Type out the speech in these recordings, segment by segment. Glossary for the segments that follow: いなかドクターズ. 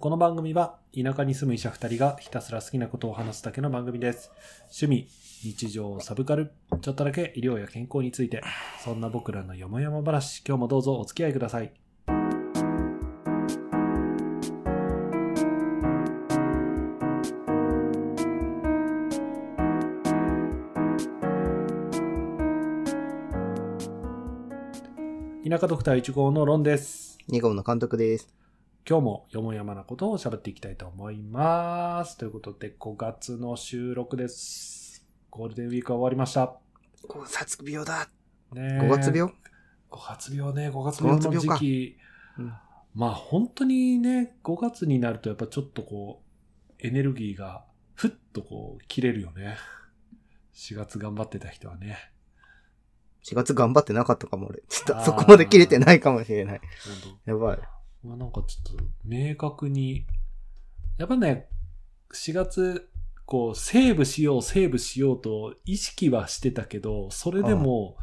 この番組は田舎に住む医者2人がひたすら好きなことを話すだけの番組です。趣味、日常、サブカル、ちょっとだけ医療や健康について、そんな僕らのよもやま話、今日もどうぞお付き合いください。田舎ドクター1号のロンです。2号の監督です。今日もよもやまなことを喋っていきたいと思います。ということで5月の収録です。ゴールデンウィークは終わりました。5月病だ。ね、5月病ね。5月病の時期。うん、まあ本当にね、5月になるとやっぱちょっとこうエネルギーがふっとこう切れるよね。4月頑張ってた人はね。4月頑張ってなかったかも俺。ちょっとそこまで切れてないかもしれない。やばい。なんかちょっと明確にやっぱね4月こうセーブしようと意識はしてたけど、それでも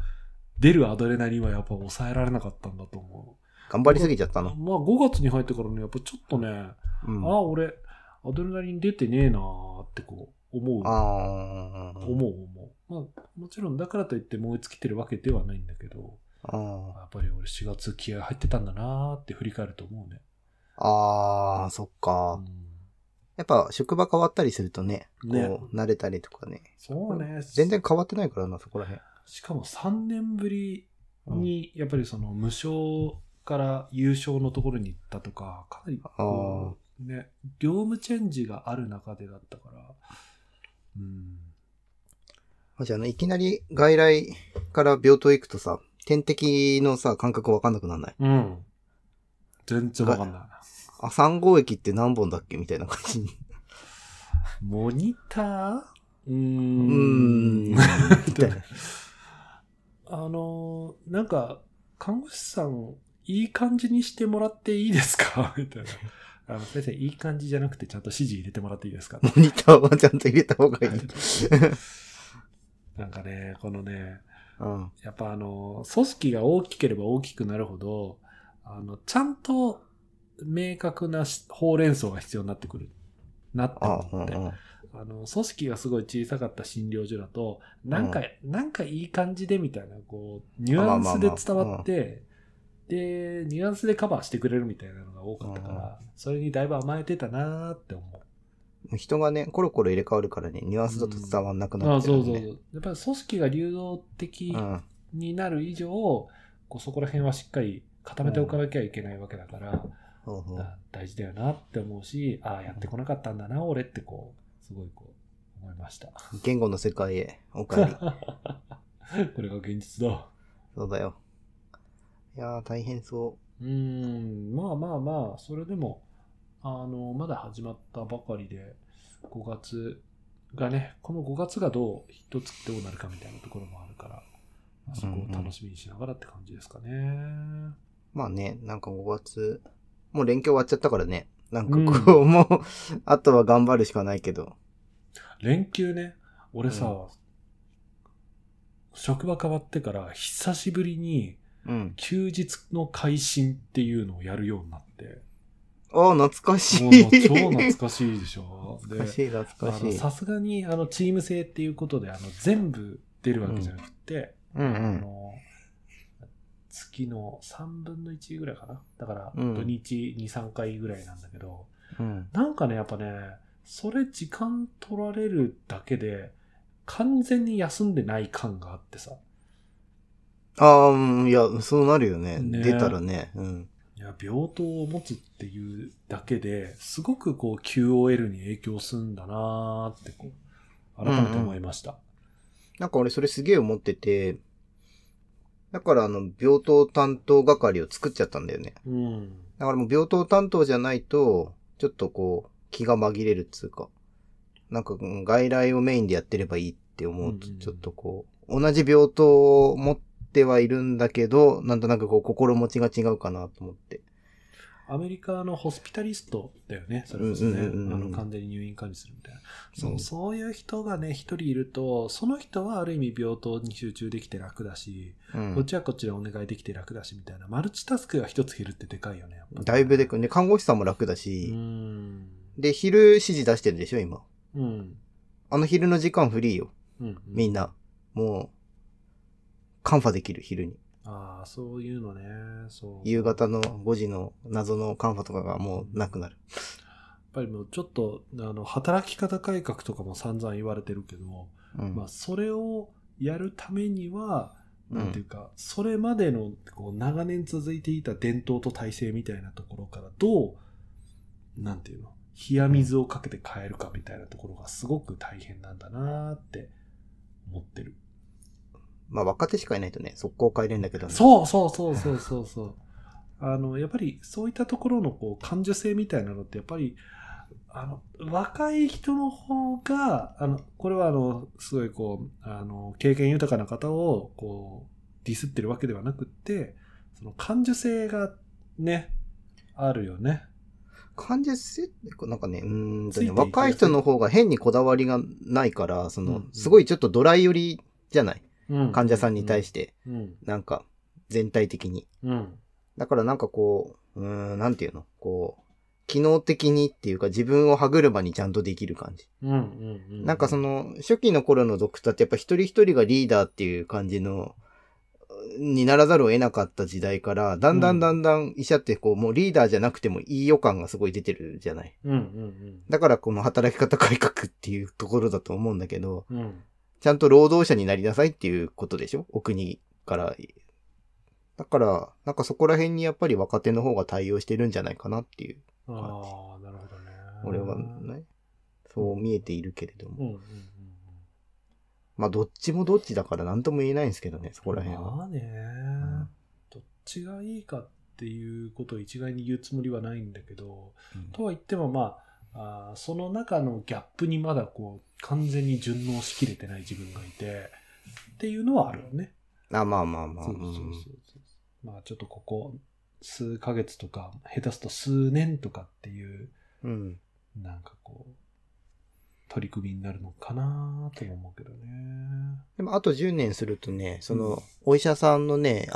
出るアドレナリンはやっぱ抑えられなかったんだと思う。頑張りすぎちゃったの。まあ5月に入ってからねやっぱちょっとね、うん、ああ俺アドレナリン出てねえなーってこう思う。まあもちろんだからといって燃え尽きてるわけではないんだけど。やっぱり俺4月気合入ってたんだなーって振り返ると思うね。あーそっか、うん、やっぱ職場変わったりするとねこう慣れたりとか ねそうね、全然変わってないからなそこらへん。しかも3年ぶりにやっぱりその無償から有償のところに行ったとかかなりこう、ね、業務チェンジがある中でだったから、うん、じゃあいきなり外来から病棟行くとさ点滴のさ、感覚わかんなくなんない？うん。全然わかんない。あ、3号液って何本だっけみたいな感じに。モニター？みたいな。なんか、看護師さん、いい感じにしてもらっていいですかみたいな。先生、いい感じじゃなくて、ちゃんと指示入れてもらっていいですか？モニターはちゃんと入れた方がいい。なんかね、このね、うん、やっぱ組織が大きければ大きくなるほどちゃんと明確なほうれん草が必要になってくるなって思って、組織がすごい小さかった診療所だとなんかいい感じでみたいなこうニュアンスで伝わってでニュアンスでカバーしてくれるみたいなのが多かったから、それにだいぶ甘えてたなーって思う。人がねコロコロ入れ替わるからねニュアンスだと伝わんなくなってるんで、うん、そうやっぱり組織が流動的になる以上、こうそこら辺はしっかり固めておかなきゃいけないわけだから、大事だよなって思うし、ああやってこなかったんだな、俺ってこうすごいこう思いました。言語の世界へお帰り。これが現実だ。そうだよ。いやー大変そう。まあそれでもまだ始まったばかりで5月がね、この5月が一月どうなるかみたいなところもあるから、そこを楽しみにしながらって感じですかね。まあね、なんか5月もう連休終わっちゃったからね、なんかこう、もうあとは頑張るしかないけど。連休ね、俺さ、職場変わってから久しぶりに休日の回診っていうのをやるようになって。ああ懐かしい。もう超懐かしいでしょ。懐かしい。さすがにチーム制っていうことで全部出るわけじゃなくて、月の3分の1ぐらいかな。だから土日 2,3 回ぐらいなんだけど、なんかねやっぱねそれ時間取られるだけで完全に休んでない感があってさ。ああいやそうなるよね。出たらね。いや病棟を持つっていうだけですごくこう QOL に影響するんだなーってこう改めて思いました、なんか俺それすげえ思ってて、だから病棟担当係を作っちゃったんだよね、だからもう病棟担当じゃないとちょっとこう気が紛れるっつうか、なんか外来をメインでやってればいいって思うとちょっとこう、同じ病棟を持ってはいるんだけど、なんとなくこう心持ちが違うかなと思って。アメリカのホスピタリストだよね、それこそね、完全に入院管理するみたいな、そういう人がね、一人いると、その人はある意味病棟に集中できて楽だし、うん、こっちはこっちでお願いできて楽だしみたいな、マルチタスクが一つ減るってでかいよね、やっぱり。だいぶでかいね、看護師さんも楽だし、うんで、昼指示出してるでしょ、今。うん。あの昼の時間フリーよ。うんうん、みんな、もう、カンファできる、昼に。ああ、そういうのね。そう。夕方の5時の謎のカンファとかがもうなくなる。やっぱりもうちょっと、働き方改革とかも散々言われてるけど、うん、まあ、それをやるためには、なんていうか、うん、それまでのこう長年続いていた伝統と体制みたいなところから、どう、なんていうの、冷や水をかけて変えるかみたいなところがすごく大変なんだなーって思ってる。まあ若手しかいないとね、速攻変えれるんだけどね。そう。やっぱりそういったところのこう感受性みたいなのってやっぱり若い人の方がこれはすごいこう経験豊かな方をこうディスってるわけではなくって、その感受性がねあるよね。感受性ってなんかね、若い人の方が変にこだわりがないから、すごいちょっとドライ寄りじゃない。患者さんに対して、なんか、全体的に。だからなんかこう、なんていうの、こう、機能的にっていうか自分を歯車にちゃんとできる感じ。なんか初期の頃のドクターってやっぱ一人一人がリーダーっていう感じの、にならざるを得なかった時代から、だんだん医者ってこう、もうリーダーじゃなくてもいい予感がすごい出てるじゃない。だからこの働き方改革っていうところだと思うんだけど、ちゃんと労働者になりなさいっていうことでしょ？お国から。だから、なんかそこら辺にやっぱり若手の方が対応してるんじゃないかなっていう感じ。ああ、なるほどね。俺はね、そう見えているけれども。まあ、どっちもどっちだから何とも言えないんですけどね、そこら辺は。まあね、どっちがいいかっていうことを一概に言うつもりはないんだけど、とは言ってもまあ、その中のギャップにまだこう、完全に順応しきれてない自分がいて、っていうのはあるよね。まあ。そう。まあ、ちょっとここ、数ヶ月とか、下手すと数年とかっていう、なんかこう、取り組みになるのかなと思うけどね。でもあと10年するとね、お医者さんのね、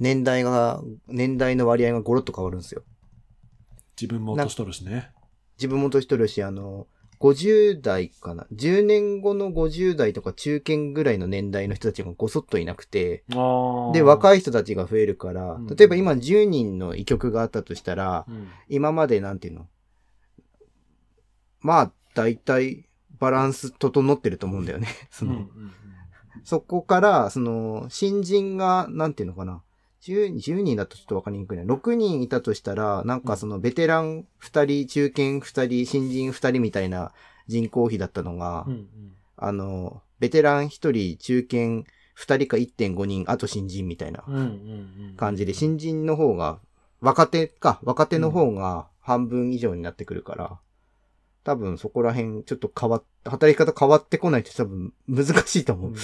年代の割合がゴロッと変わるんですよ。自分も年取るしね。50代かな。10年後の50代とか中堅ぐらいの年代の人たちがごそっといなくて、で、若い人たちが増えるから、例えば今10人の医局があったとしたら、今までなんていうの、まあ、大体、バランス整ってると思うんだよね。そこから、新人が、なんていうのかな。10人だとちょっとわかりにくいね。6人いたとしたら、なんかベテラン2人、中堅2人、新人2人みたいな人口比だったのが、ベテラン1人、中堅2人か 1.5 人、あと新人みたいな感じで、新人の方が、若手の方が半分以上になってくるから、多分そこら辺ちょっと働き方変わってこないと多分難しいと思う。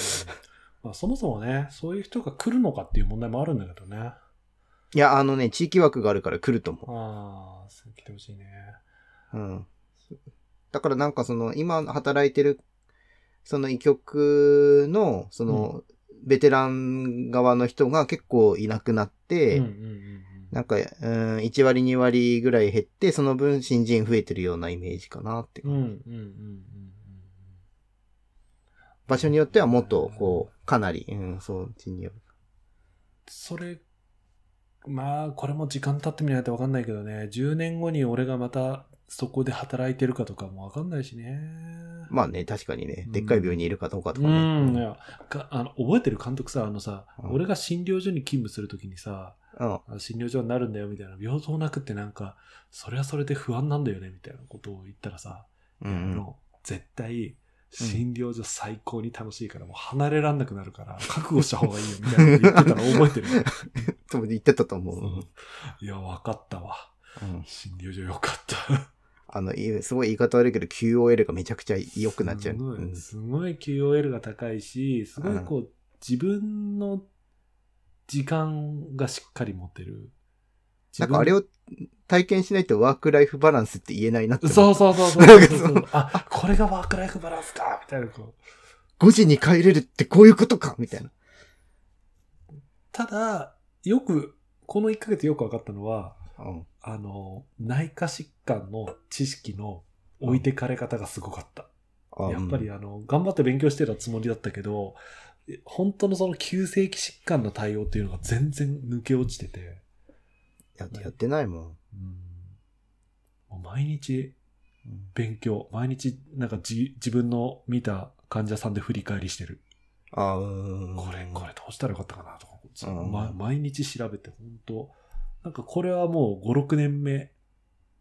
まあそもそもね、そういう人が来るのかっていう問題もあるんだけどね。いや、地域枠があるから来ると思う。ああ、そう来てほしいね。だからなんか今働いてる、医局の、ベテラン側の人が結構いなくなって、なんか、1割2割ぐらい減って、その分新人増えてるようなイメージかなって感じ。場所によってはもっと、こう、かなり、そう、地による。それ、まあ、これも時間経ってみないとわかんないけどね、10年後に俺がまたそこで働いてるかとかもわかんないしね。まあね、確かにね、でっかい病院にいるかどうかとかね。いや、覚えてる監督さ、俺が診療所に勤務するときにさ、診療所になるんだよみたいな、病棟なくってなんかそれはそれで不安なんだよねみたいなことを言ったらさ、絶対診療所最高に楽しいからもう離れらんなくなるから覚悟した方がいいよみたいな言ってたの覚えてる多分言ってたと思う。いや分かったわ、診療所よかったすごい言い方悪いけど QOL がめちゃくちゃ良くなっちゃう。すごい QOL が高いし、すごいこう、自分の時間がしっかり持てる。なんかあれを体験しないとワークライフバランスって言えないなって。そうそうそうそう。なんかそのあ、これがワークライフバランスかみたいなこう。5時に帰れるってこういうことかみたいな。ただ、よく、この1ヶ月よく分かったのは、うん、内科疾患の知識の置いてかれ方がすごかった。うん、やっぱり頑張って勉強してたつもりだったけど、本当のその急性期疾患の対応っていうのが全然抜け落ちてて。やってないもん。もう毎日勉強、毎日なんか自分の見た患者さんで振り返りしてる。あこれどうしたらよかったかなとか、毎日調べて、本当なんかこれはもう5、6年目、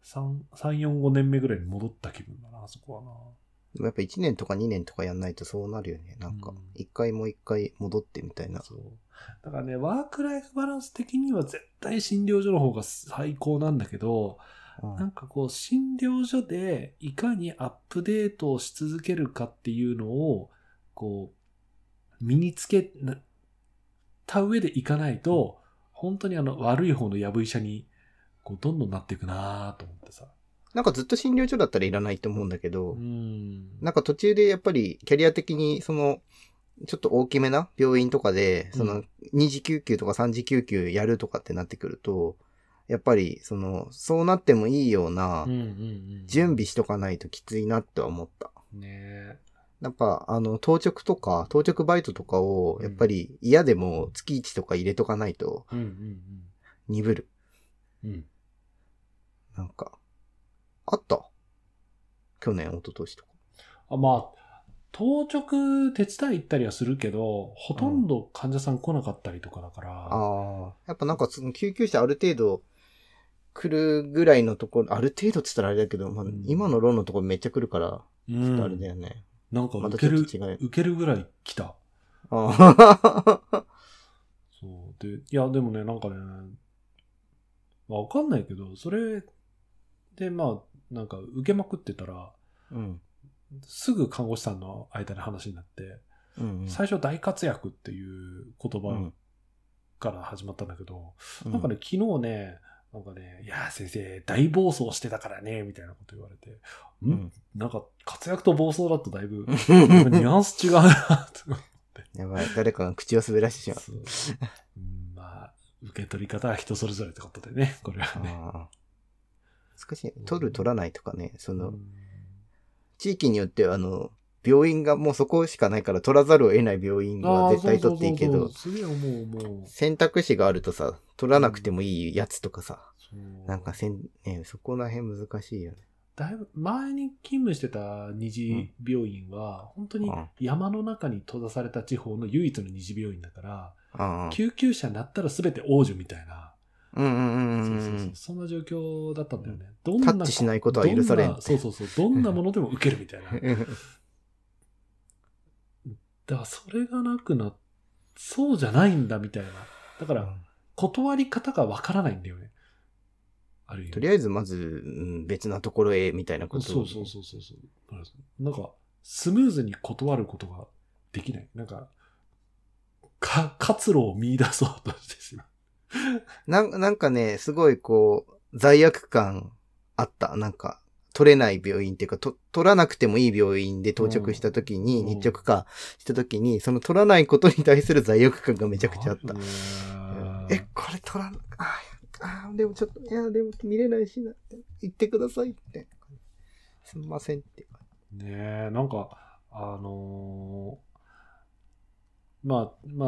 3、4、5年目ぐらいに戻った気分だな、あそこはな。でもやっぱ1年とか2年とかやんないとそうなるよね。なんか、一回もう一回戻ってみたいな。そう。だからね、ワークライフバランス的には絶対診療所の方が最高なんだけど、なんかこう、診療所でいかにアップデートをし続けるかっていうのを、こう、身につけた上でいかないと、本当に悪い方のやぶ医者にこうどんどんなっていくなぁと思ってさ。なんかずっと診療所だったらいらないと思うんだけど、なんか途中でやっぱりキャリア的にその、ちょっと大きめな病院とかで、その2次救急とか3次救急やるとかってなってくると、やっぱりその、そうなってもいいような、準備しとかないときついなとは思った。ねえ。なんか、当直バイトとかを、やっぱり嫌でも月1とか入れとかないと、鈍る。うん。なんか、あった去年、一昨年とか。あ、まあ、当直手伝い行ったりはするけど、ほとんど患者さん来なかったりとかだから。ああ。やっぱなんか、その救急車ある程度、来るぐらいのところ、ある程度って言ったらあれだけど、まあ、今のローンのところめっちゃ来るから、ちょっとあれだよね。なんか受けるぐらい来た。あそうで、いやでもねなんかね、まあ、わかんないけどそれでまあなんか受けまくってたら、すぐ看護師さんの間に話になって、最初大活躍っていう言葉から始まったんだけど、なんかね昨日ね。なんかね、いや先生大暴走してたからねみたいなこと言われて、なんか活躍と暴走だとだいぶニュアンス違うなと思って。やばい、誰かが口を滑らしてしまう。まあ受け取り方は人それぞれってことでね、これはね。難しい。取る取らないとかね、その地域によっては病院がもうそこしかないから取らざるを得ない病院は絶対取っていいけど、選択肢があるとさ、取らなくてもいいやつとかさ、なんかそこら辺難しいよね。だいぶ前に勤務してた二次病院は、本当に山の中に閉ざされた地方の唯一の二次病院だから、救急車になったら全て王女みたいな。そんな状況だったんだよね。タッチしないことは許されん。どんなものでも受けるみたいな。だからそれがなくなっそうじゃないんだみたいな。だから断り方がわからないんだよね。ある意味とりあえずまず別なところへみたいなこと。そう。なんかスムーズに断ることができない。なんか活路を見出そうとしてしまう。なんかねすごいこう罪悪感あったなんか。取れない病院っていうか、取らなくてもいい病院で当直したときに、日直化したときに、その取らないことに対する罪悪感がめちゃくちゃあった。これ取らな、でもちょっと、いや、でも見れないしな、言ってくださいって。すみませんって。ねえ、なんか、ま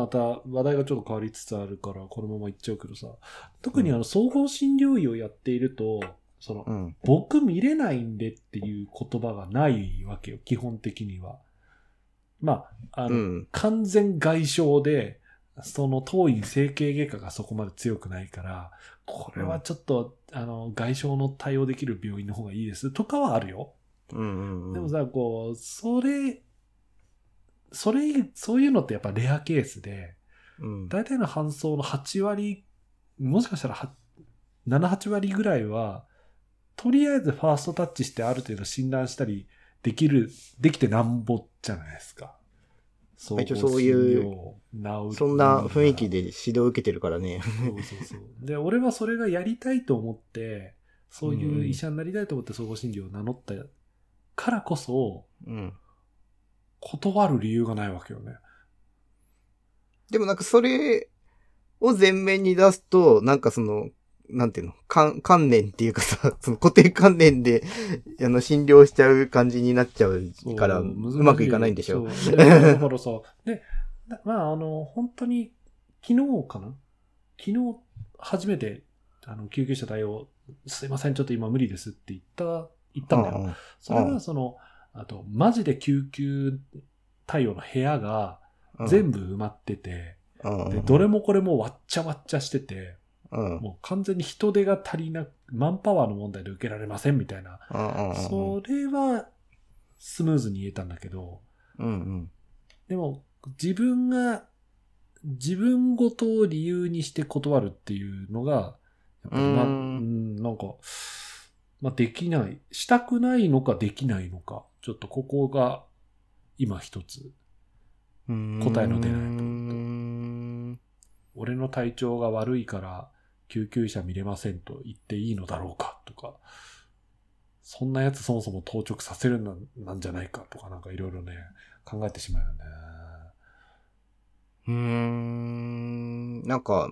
た話題がちょっと変わりつつあるから、このまま言っちゃうけどさ、特に総合診療医をやっていると、その僕見れないんでっていう言葉がないわけよ、基本的には。まあ、完全外傷で、その当院整形外科がそこまで強くないから、これはちょっと、外傷の対応できる病院の方がいいですとかはあるよ。でもさ、こう、そういうのってやっぱレアケースで、大体の搬送の8割、もしかしたら7、8割ぐらいは、とりあえずファーストタッチしてある程度診断したりできてなんぼじゃないですか。一応そういうそんな雰囲気で指導を受けてるからね。そうそうそう。で俺はそれがやりたいと思ってそういう医者になりたいと思って総合診療を名乗ったからこそ、うん、断る理由がないわけよね。でもなんかそれを前面に出すとなんかそのなんていうの観念っていうかさ、その固定観念で診療しちゃう感じになっちゃうからうまくいかないんでしょ。そうだからさでまあ本当に昨日初めて救急車対応すいませんちょっと今無理ですって言ったんだよ。うん、それはその、うん、あとマジで救急対応の部屋が全部埋まってて、うん、でどれもこれもわっちゃわっちゃしてて。うん、もう完全に人手が足りなくマンパワーの問題で受けられませんみたいな、うんうん、それはスムーズに言えたんだけど、うんうん、でも自分ごとを理由にして断るっていうのがやっぱりなんか、まあ、できないしたくないのかできないのかちょっとここが今一つ答えの出ないと俺の体調が悪いから救急車見れませんと言っていいのだろうかとか、そんなやつそもそも当直させるなんじゃないかとかなんかいろいろね考えてしまうよね。なんか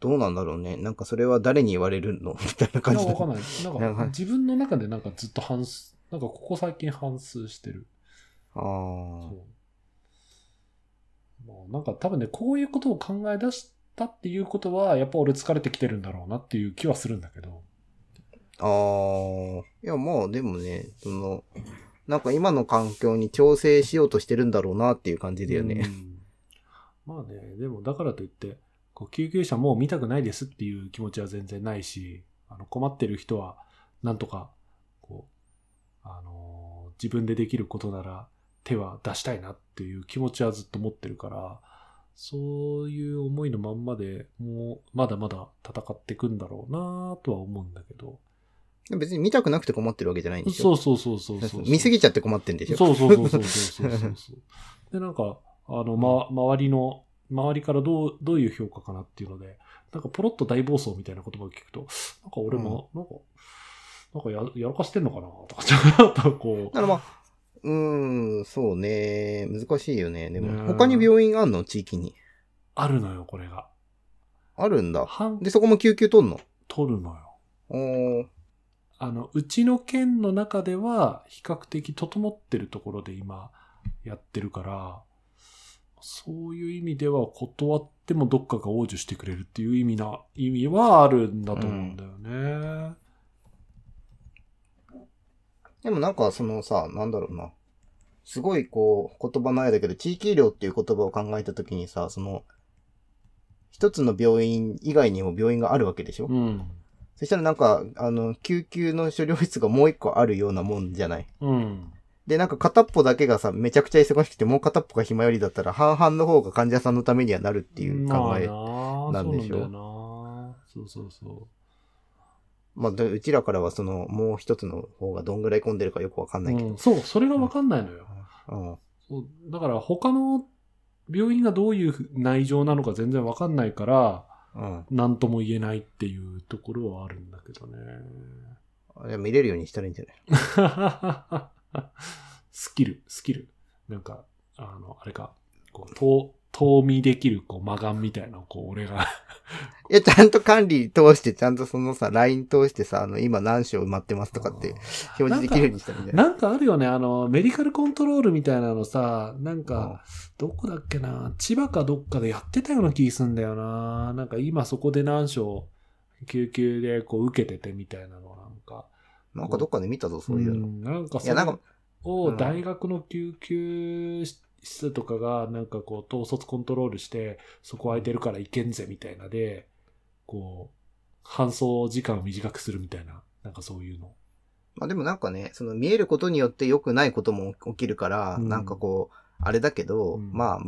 どうなんだろうね。なんかそれは誰に言われるのみたいな感じ。なんかわかんない。なんか自分の中でなんかずっとなんかここ最近反芻してる。ああ。そうなんか多分ねこういうことを考え出したっていうことはやっぱ俺疲れてきてるんだろうなっていう気はするんだけど。いやまあでもねそのなんか今の環境に調整しようとしてるんだろうなっていう感じだよね。まあねでもだからといってこう救急車もう見たくないですっていう気持ちは全然ないし困ってる人はなんとかこう自分でできることなら手は出したいなっていう気持ちはずっと持ってるからそういう思いのまんまでもうまだまだ戦っていくんだろうなとは思うんだけど別に見たくなくて困ってるわけじゃないんでしょ。そう見すぎちゃって困ってんでしょ。そうでなんか周りからどういう評価かなっていうのでなんかポロッと大暴走みたいな言葉を聞くとなんか俺も、うん、なんかやらかしてんのかなとかちょっとこうだからまあそうね。難しいよね。でも、他に病院あんの地域に。あるのよ、これが。あるんだ。で、そこも救急取んの？取るのよ。うちの県の中では、比較的整ってるところで今、やってるから、そういう意味では、断ってもどっかが応受してくれるっていう意味はあるんだと思うんだよね。でもなんかそのさ、なんだろうな。すごいこう、言葉ないだけど、地域医療っていう言葉を考えたときにさ、その、一つの病院以外にも病院があるわけでしょ？うん。そしたらなんか、救急の処理室がもう一個あるようなもんじゃない？うん。で、なんか片っぽだけがさ、めちゃくちゃ忙しくて、もう片っぽが暇よりだったら、半々の方が患者さんのためにはなるっていう考えなんでしょ？まあ、そう。まあ、うちらからはそのもう一つの方がどんぐらい混んでるかよくわかんないけど、そうそれがわかんないのよ、そうだから他の病院がどういう内情なのか全然わかんないから、なんとも言えないっていうところはあるんだけどね。でも見れるようにしたらいいんじゃない？スキルなんかあれかこう遠見できる、こう、魔眼みたいな、こう、俺が。いや、ちゃんと管理通して、ちゃんとそのさ、LINE 通してさ、今何床埋まってますとかって、表示できるようにしたみたいな。なんかあるよね、メディカルコントロールみたいなのさ、なんか、どこだっけな、千葉かどっかでやってたような気すんだよな。なんか今そこで何床、救急でこう、受けててみたいなの、なんかどっかで見たぞ、そういうの。なんかそれを大学の救急室とかがなんかこう統率コントロールしてそこ空いてるから行けんぜみたいなでこう搬送時間を短くするみたいななんかそういうの。まあでもなんかねその見えることによって良くないことも起きるから、なんかこうあれだけど、まあ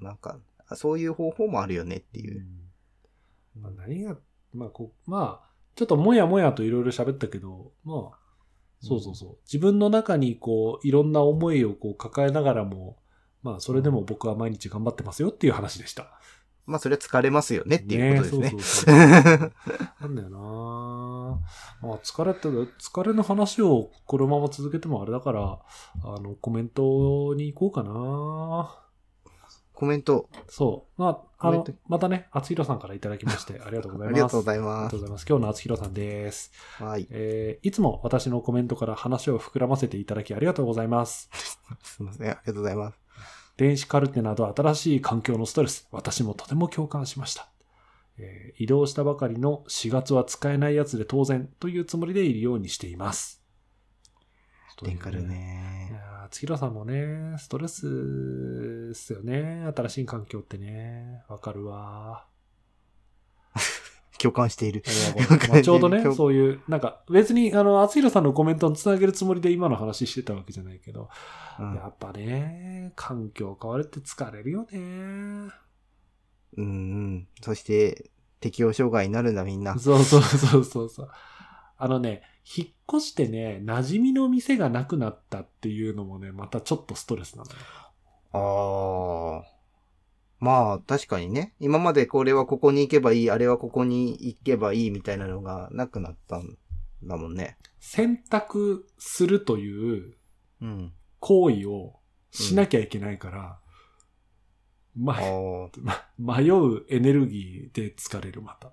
なんかそういう方法もあるよねっていう。まあ何がまあちょっともやもやといろいろ喋ったけどまあそう自分の中にこういろんな思いをこう抱えながらもまあそれでも僕は毎日頑張ってますよっていう話でした。まあそれは疲れますよねっていうことですね。ね、そうそうそうなんだよなぁ。まあ疲れの話をこのまま続けてもあれだから、コメントに行こうかなぁ。コメント。そう。まあ、またね、厚弘さんからいただきまして、ありがとうございます。ありがとうございます。ありがとうございます。今日の厚弘さんです。はい。いつも私のコメントから話を膨らませていただきありがとうございます。すいません。ありがとうございます。電子カルテなど新しい環境のストレス、私もとても共感しました。移動したばかりの4月は使えないやつで当然というつもりでいるようにしています。電カルね。厚弘さんもね、ストレスですよね。新しい環境ってね。わかるわ。共感している。まあ、ちょうどね、そういう、なんか別に、厚弘さんのコメントにつなげるつもりで今の話してたわけじゃないけど、うん、やっぱね、環境変わるって疲れるよね。うん。そして、適応障害になるんだみんな。そうそうそうそうそう。ね、引っ越してね、馴染みの店がなくなったっていうのもね、またちょっとストレスなんだよ。ああ。まあ、確かにね。今までこれはここに行けばいい、あれはここに行けばいいみたいなのがなくなったんだもんね。選択するという行為をしなきゃいけないから、うんうん、迷うエネルギーで疲れる、また。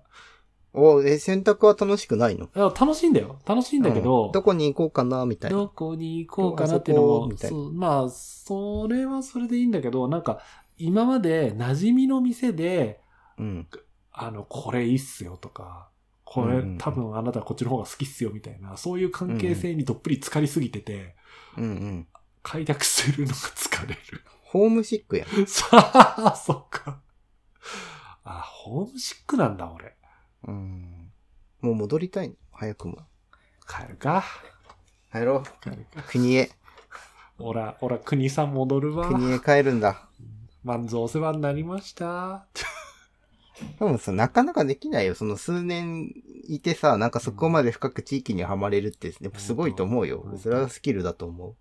選択は楽しくないの？楽しいんだよ。楽しいんだけど、うん、どこに行こうかな、みたいな。どこに行こうかなっていうのも、まあ、それはそれでいいんだけど、なんか、今まで馴染みの店で、うん、これいいっすよとか、これ、うんうん、多分あなたはこっちの方が好きっすよみたいな、そういう関係性にどっぷり浸かりすぎてて、うんうん、快諾するのが疲れる。ホームシックやん。そっか。あ、ホームシックなんだ、俺。うん、もう戻りたいの早くも。帰るか。帰ろう。国へ。おら、国さん戻るわ。国へ帰るんだ。万蔵お世話になりました。多分さ、なかなかできないよ。その数年いてさ、なんかそこまで深く地域にはまれるって、やっぱすごいと思うよ。それはスキルだと思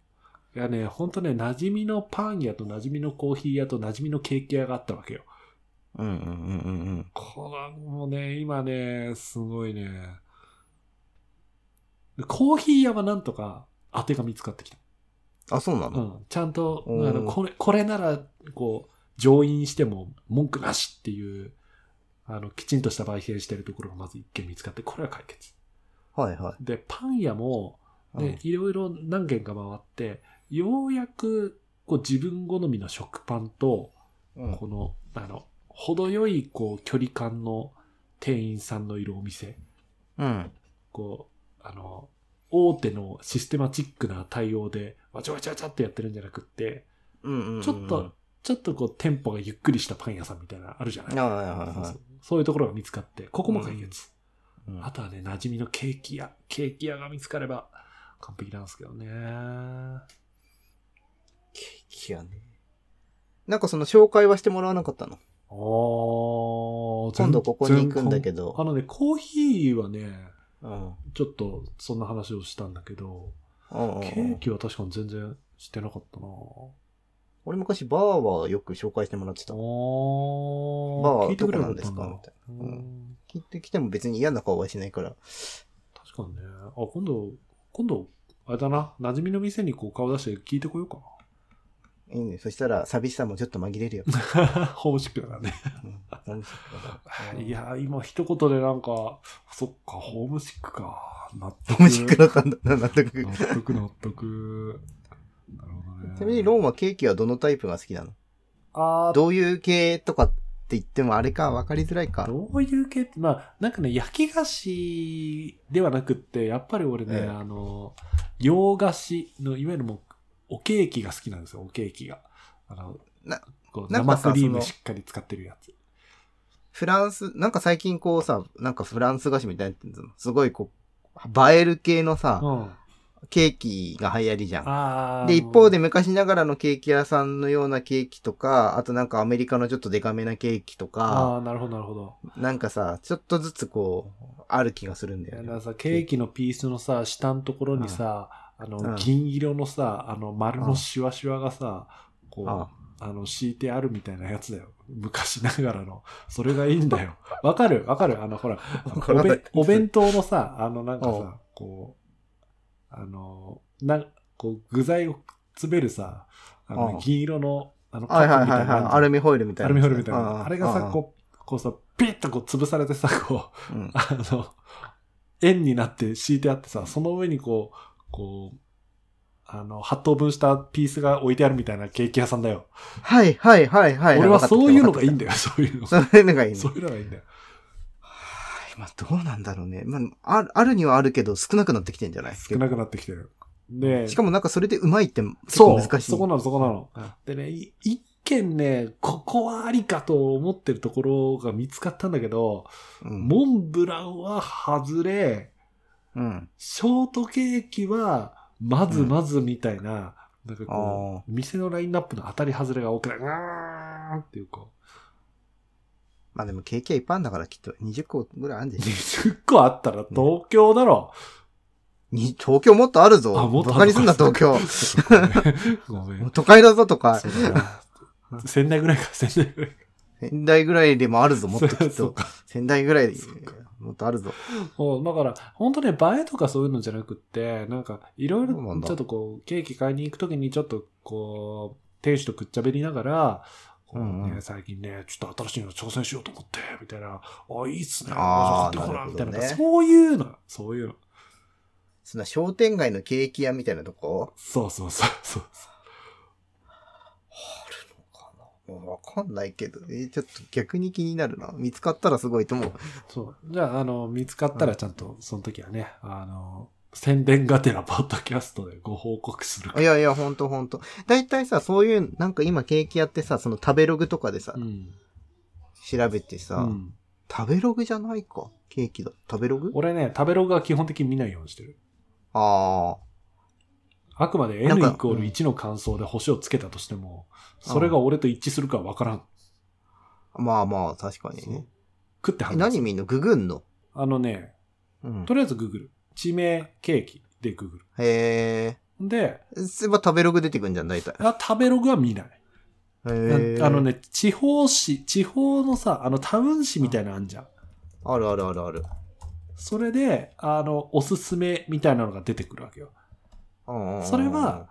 う。いやね、ほんとね、馴染みのパン屋と馴染みのコーヒー屋と馴染みのケーキ屋があったわけよ。うんうんうんうんうん。これもね、今ね、すごいね。コーヒー屋はなんとか当てが見つかってきた。あ、そうなの？うん。ちゃんと、これなら、こう、上院しても文句なしっていう、きちんとした焙煎してるところがまず一軒見つかって、これは解決。はいはい。で、パン屋も、ね、いろいろ何軒か回って、ようやく、こう、自分好みの食パンと、この、程よい、こう、距離感の店員さんのいるお店。うん。こう、大手のシステマチックな対応で、わちゃわちゃわちゃってやってるんじゃなくって、うんうんうん、ちょっとこう、テンポがゆっくりしたパン屋さんみたいな、あるじゃない？そういうところが見つかって、ここも解決。うんうん、あとはね、馴染みのケーキ屋が見つかれば完璧なんですけどね。ケーキ屋ね。なんかその紹介はしてもらわなかったの？今度ここに行くんだけど。ね、コーヒーはね、うん、ちょっとそんな話をしたんだけど、うん、ケーキは確かに全然してなかったな。俺昔バーはよく紹介してもらってた。バーはどこなんですかみたいな、うん。聞いてきても別に嫌な顔はしないから。確かにね。あ、今度あれだな、馴染みの店にこう顔出して聞いてこようかな。いいね。そしたら寂しさもちょっと紛れるよ。ホームシックだからね。いや今一言でなんかそっかホームシックか納得。ホームシックだったんだな納得。なるほどね。ちなみにローンはケーキはどのタイプが好きなの？どういう系とかって言ってもあれか分かりづらいか。どういう系ってまあなんかね焼き菓子ではなくってやっぱり俺ね、洋菓子のいわゆるもうおケーキが好きなんですよ。おケーキが生クリームしっかり使ってるやつ。フランス、なんか最近こうさ、なんかフランス菓子みたいなのすごいこう、映える系のさ、ケーキが流行りじゃん。で、一方で昔ながらのケーキ屋さんのようなケーキとか、あとなんかアメリカのちょっとデカめなケーキとか、なるほどなるほど。なんかさ、ちょっとずつこう、ある気がするんだよね。だからさ、ケーキのピースのさ、下のところにさ、銀色のさ、丸のシワシワがさ、こう、敷いてあるみたいなやつだよ。昔ながらの。それがいいんだよ。わかるわかる。ほら、お弁当のさ、なんかさ、こう、こう具材を詰めるさ、銀色の、カップみたいな。アルミホイルみたいな。アルミホイルみたいな。あれがさ、こうさ、ピッとこう潰されてさ、こう、円になって敷いてあってさ、その上にこう、8等分したピースが置いてあるみたいなケーキ屋さんだよ。はいはいはいはい。俺はそういうのがいいんだよ、そういうの。そういうのがいいんだよ。そういうのがいいんだよ。まあどうなんだろうね。まあ、あるにはあるけど少なくなってきてんじゃない？少なくなってきてる。で、しかもなんかそれでうまいって結構難しい、ね。そう、そこなのそこなの。でね、一見ね、ここはありかと思ってるところが見つかったんだけど、うん、モンブランは外れ、うん、ショートケーキはまずまずみたいな、うん、なんかこう、店のラインナップの当たり外れが多くない、うーんっていうか。まあでもケーキはいっぱいあるんだからきっと20個ぐらいあるんでしょ。20個あったら東京だろ。うん、東京もっとあるぞ。あ、もっとある。バカにすんな東京。ごめん。もう都会だぞ都会。仙台ぐらいか、仙台ぐらいか。仙台ぐらいでもあるぞ、もっときっと。仙台ぐらいでいい。もっとあるぞ。だから、本当ね、映えとかそういうのじゃなくって、なんか、いろいろ、ちょっとこう、ケーキ買いに行くときに、ちょっと、こう、店主とくっちゃべりながら、うんうん、最近ね、ちょっと新しいの挑戦しようと思って、みたいな、あ、いいっすね、ああ、買ってこな、みたいな、そういうの、そういうの。そんな商店街のケーキ屋みたいなとこ？そうそうそうそう。わかんないけど、ちょっと逆に気になるな。見つかったらすごいと思う。そう。じゃあ、見つかったらちゃんと、その時はね、宣伝がてらポッドキャストでご報告する。いやいや、ほんとほんと。だいたいさ、そういう、なんか今ケーキやってさ、その食べログとかでさ、うん、調べてさ、うん、食べログじゃないか。ケーキだ。食べログ？俺ね、食べログは基本的に見ないようにしてる。ああ。あくまで N イコール1の感想で星をつけたとしても、それが俺と一致するかは分からん。まあまあ、確かにね。食ってはん。何見んの？ググんの？うん、とりあえずググる。地名、ケーキでググる。へぇー。で、食べログ出てくんじゃん、大体。食べログは見ない。へぇー。ね、地方のさ、タウン誌みたいなのあんじゃん。あるあるあるある。それで、おすすめみたいなのが出てくるわけよ。それは、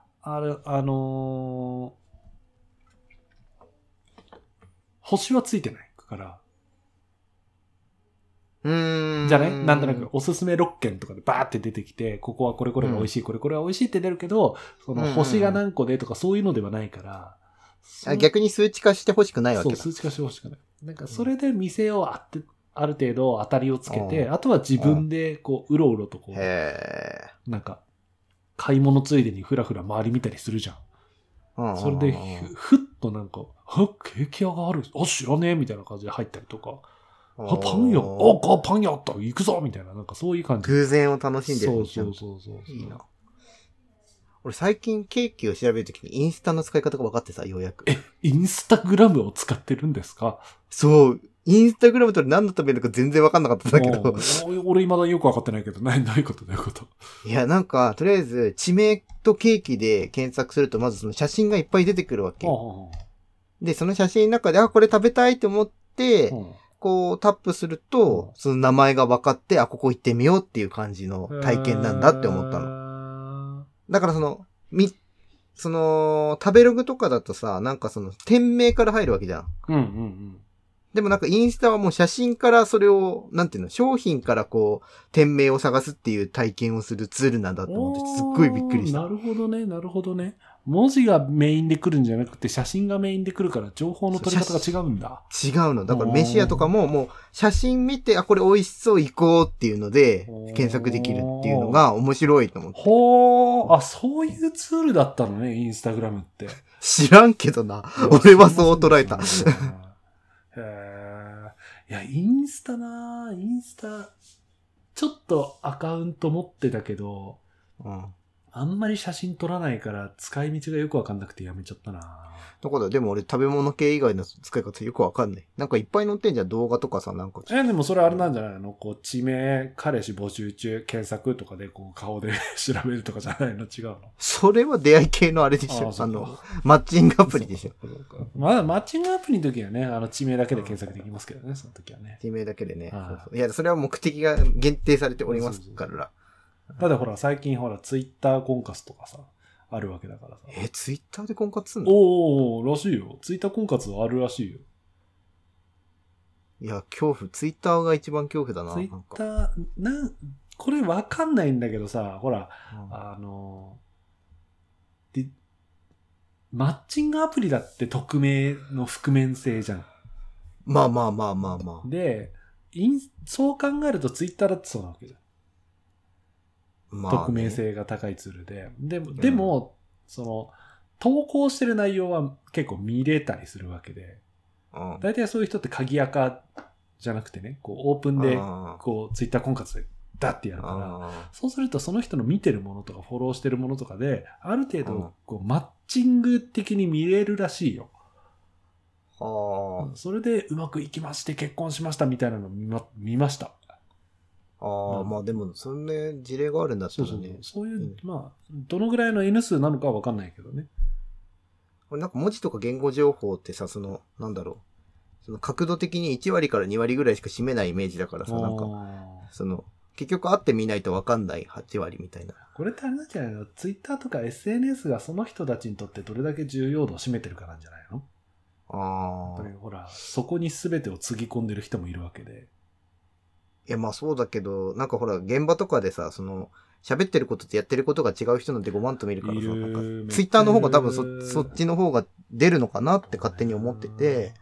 星はついてないから。じゃね、なんとなくおすすめ6件とかでバーって出てきて、ここはこれこれが美味しい、これこれは美味しいって出るけど、その星が何個でとかそういうのではないから。逆に数値化してほしくないわけだ。そう、数値化してほしくない。なんかそれで店をある程度当たりをつけて、あとは自分でこう、うろうろとこう、なんか、買い物ついでにふらふら周り見たりするじゃん。それでふっとなんか、ケーキ屋がある。あ、知らねえみたいな感じで入ったりとか。パン屋。パン屋あった。行くぞみたいな、なんかそういう感じ。偶然を楽しんでる。そう。いいな。俺最近ケーキを調べるときにインスタの使い方が分かってさ、ようやく。インスタグラムを使ってるんですか？そう。インスタグラムと何のためのか全然分かんなかったんだけど。俺未だによく分かってないけど、ないことないこと。いや、なんか、とりあえず、地名とケーキで検索すると、まずその写真がいっぱい出てくるわけ。で、その写真の中で、これ食べたいと思って、こうタップすると、その名前が分かって、ここ行ってみようっていう感じの体験なんだって思ったの。だから食べログとかだとさ、なんかその、店名から入るわけじゃん。うんうんうん。でもなんかインスタはもう写真からそれを、なんていうの、商品からこう、店名を探すっていう体験をするツールなんだと思って、すっごいびっくりした。なるほどね、なるほどね。文字がメインで来るんじゃなくて、写真がメインで来るから、情報の取り方が違うんだ。違うの。だから飯屋とかももう、写真見て、これ美味しそう行こうっていうので、検索できるっていうのが面白いと思って。そういうツールだったのね、インスタグラムって。知らんけどな。俺はそう捉えた。いや、インスタ、ちょっとアカウント持ってたけど、あんまり写真撮らないから使い道がよくわかんなくてやめちゃったな。だからでも俺食べ物系以外の使い方よくわかんない。なんかいっぱい載ってんじゃん、動画とかさ、なんか。でもそれあれなんじゃないの、こう地名彼氏募集中検索とかでこう顔で調べるとかじゃないの、違うの？それは出会い系のあれでしょ。あのマッチングアプリでしょ。まだマッチングアプリの時はね、あの地名だけで検索できますけどね、その時はね。地名だけでね。そうそう、いやそれは目的が限定されておりますから。そうそうそう、ただほら最近ほらツイッター婚活とかさあるわけだからさ。ツイッターで婚活すんの？おーおー、らしいよ。ツイッター婚活あるらしいよ。いや恐怖、ツイッターが一番恐怖だな。ツイッターなんこれわかんないんだけどさ、ほら、うん、でマッチングアプリだって匿名の覆面性じゃん。まあまあまあまあまあ。で、そう考えるとツイッターだってそうなわけじゃん。まあね、匿名性が高いツールで。でも、その、投稿してる内容は結構見れたりするわけで。うん、大体そういう人って鍵垢じゃなくてね、こうオープンで、こう、ツイッター婚活でダッてやるから、そうするとその人の見てるものとかフォローしてるものとかで、ある程度、こう、マッチング的に見れるらしいよ。それで、うまくいきまして、結婚しましたみたいなのを見ました。ああ、まあでも、そんな事例があるんだったらね。そういう、まあ、どのぐらいの N 数なのかはわかんないけどね。これなんか文字とか言語情報ってさ、その、なんだろう。その角度的に1割から2割ぐらいしか占めないイメージだからさ、なんか、その、結局会ってみないとわかんない8割みたいな。これってあれなんじゃないの？ツイッターとか SNS がその人たちにとってどれだけ重要度を占めてるかなんじゃないの？やっぱりほら、そこに全てをつぎ込んでる人もいるわけで。いやまあそうだけど、なんかほら現場とかでさ、その喋ってることとやってることが違う人なんて5万と見るからさ、なんかツイッターの方が多分そっちの方が出るのかなって勝手に思ってて、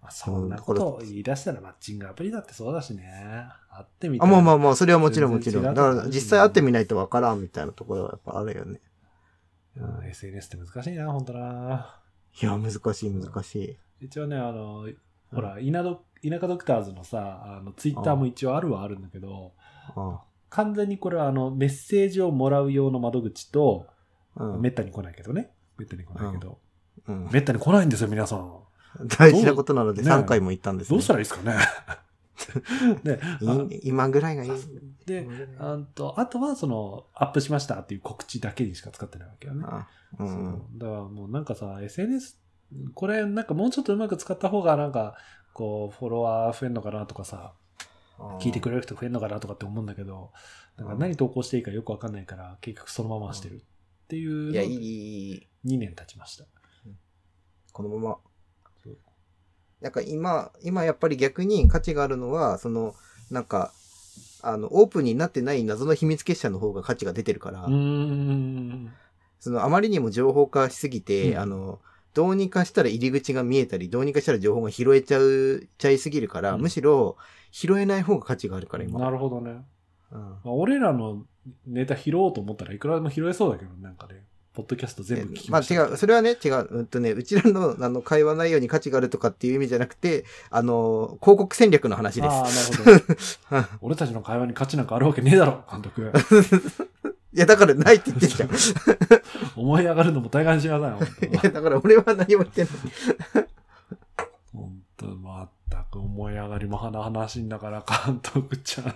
まあ、そんなことを言い出したらマッチングアプリだってそうだしね、会ってみたいな。あ、まあまあまあ、それはもちろん、だから実際会ってみないとわからんみたいなところはやっぱあるよね。SNS って難しいな、ほんとな。いや難しい。一応ね、ほら田舎ドクターズのさ、ツイッターも一応あるはあるんだけど、完全にこれはメッセージをもらう用の窓口と、めったに来ないけどね。めったに来ないんですよ、皆さん。大事なことなので3回も行ったんです、ね。どうしたらいいですかね。で今ぐらいがいいで、あとはそのアップしましたっていう告知だけにしか使ってないわけよね。そうだからもうなんかさ、 SNS これなんかもうちょっとうまく使った方がなんかこうフォロワー増えんのかなとかさ、聞いてくれる人増えんのかなとかって思うんだけど、なんか何投稿していいかよくわかんないから結局そのまましてるっていうので2年経ちました。このままなんか今やっぱり逆に価値があるのは、そのなんかオープンになってない謎の秘密結社の方が価値が出てるから、そのあまりにも情報化しすぎて、どうにかしたら入り口が見えたり、どうにかしたら情報が拾えちゃいすぎるから、むしろ拾えない方が価値があるから今。なるほどね。まあ、俺らのネタ拾おうと思ったらいくらでも拾えそうだけど、なんかね、ポッドキャスト全部聞きました。まあ違う、それはね、違う。うちらの会話内容に価値があるとかっていう意味じゃなくて、広告戦略の話です。ああ、なるほど。俺たちの会話に価値なんかあるわけねえだろ、監督。いや、だからないって言ってんじゃん。思い上がるのも大概しなさい。いや、だから俺は何も言ってない。本当、全く思い上がりも話んだから、監督ちゃんっ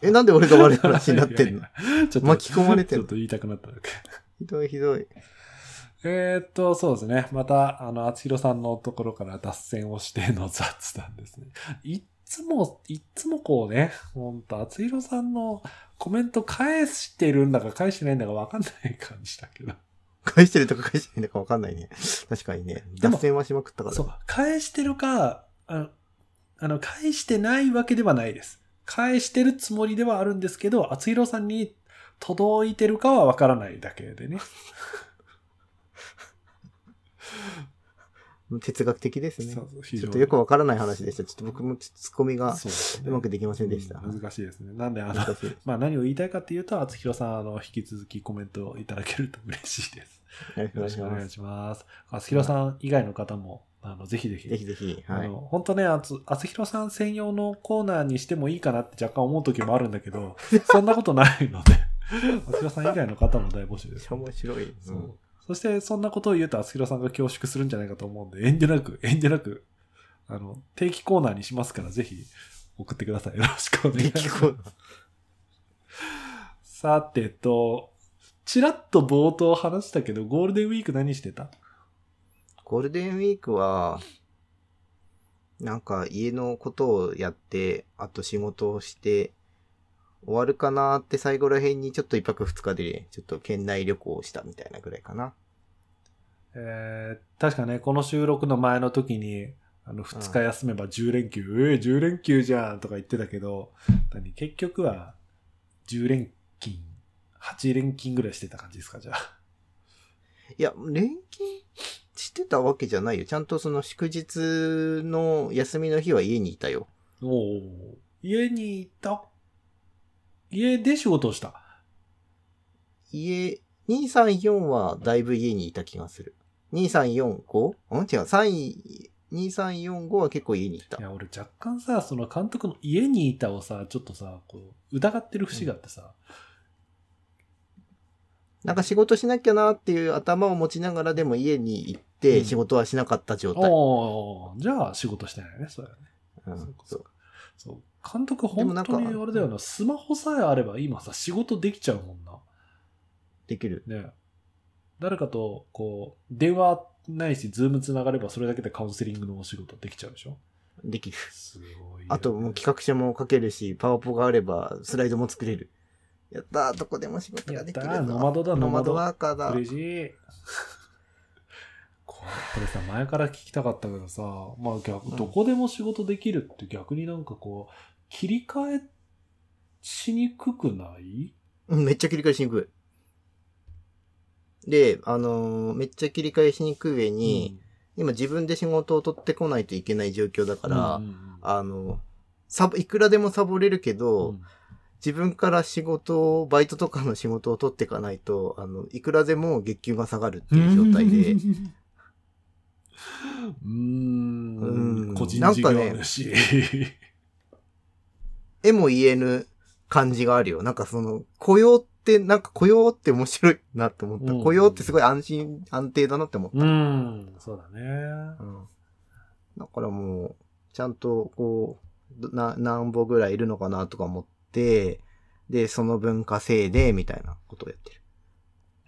て。なんで俺が悪い話になってんの？ちょっと巻き込まれてる。ちょっと言いたくなっただけ。ひどい。そうですね。また、厚弘さんのところから脱線をしての雑談ですね。いつもこうね、ほんと、厚弘さんのコメント返してるんだか返してないんだか分かんない感じだけど。返してるとか返してないんだか分かんないね。確かにね。脱線はしまくったから。そう。返してるか、返してないわけではないです。返してるつもりではあるんですけど、厚弘さんに届いてるかは分からないだけでね。哲学的ですね。ちょっとよくわからない話でした。ちょっと僕もツッコミがうまくできませんでした。難しいですね。なんでまあ何を言いたいかっていうと、厚弘さん引き続きコメントをいただけると嬉しいです。よろしくお願いします。厚弘さん以外の方もぜひぜひ、はい、本当ね、厚弘さん専用のコーナーにしてもいいかなって若干思う時もあるんだけど、そんなことないので。あすひろさん以外の方も大募集です、ね、面白い、うん、そしてそんなことを言うとあすひろさんが恐縮するんじゃないかと思うんで、遠慮なく定期コーナーにしますから、ぜひ送ってください。よろしくお願いしますさてと、ちらっと冒頭話したけど、ゴールデンウィーク何してた？ゴールデンウィークはなんか家のことをやって、あと仕事をして終わるかなって最後ら辺にちょっと1泊2日でちょっと県内旅行をしたみたいなぐらいかな。確かね、この収録の前の時に2日休めば10連休、10連休じゃんとか言ってたけど、結局は10連勤、8連勤ぐらいしてた感じですか、じゃあ。いや、連勤してたわけじゃないよ。ちゃんとその祝日の休みの日は家にいたよ。おー、家にいた。家で仕事をした。家、2、3、4はだいぶ家にいた気がする。2、3、4、5？ 違う、3、2345は結構家に行った。いや俺若干さ、その監督の家にいたをさ、ちょっとさこう疑ってる節があってさ、うん、なんか仕事しなきゃなっていう頭を持ちながらでも家に行って仕事はしなかった状態、うん、おじゃあ仕事してないね。そうだね、うん、そう監督本当にあれだよな、スマホさえあれば今さ仕事できちゃうもんな。できるね。誰かとこう電話ないし、ズームつながればそれだけでカウンセリングのお仕事できちゃうでしょ。できる。すごい、ね。あともう企画書も書けるし、パワポがあればスライドも作れる。やったー、どこでも仕事ができる。やったー、ノマドだ、ノマドワーカーだ。嬉しい。これさ、前から聞きたかったけどさ、まあ逆、どこでも仕事できるって逆になんかこう切り替えしにくくない？うん、めっちゃ切り替えしにくい。で、めっちゃ切り替えしにくい上に、うん、今自分で仕事を取ってこないといけない状況だから、うんうんうん、いくらでもサボれるけど、うん、自分から仕事を、バイトとかの仕事を取っていかないと、いくらでも月給が下がるっていう状態で。個人事業だし。絵も言えぬ感じがあるよ。なんかその、雇用って面白いなって思った。雇用ってすごい安定だなって思った。うん、そうだね。うん。だからもう、ちゃんとこう、何歩ぐらいいるのかなとか思って、で、その分稼いで、みたいなことをやってる。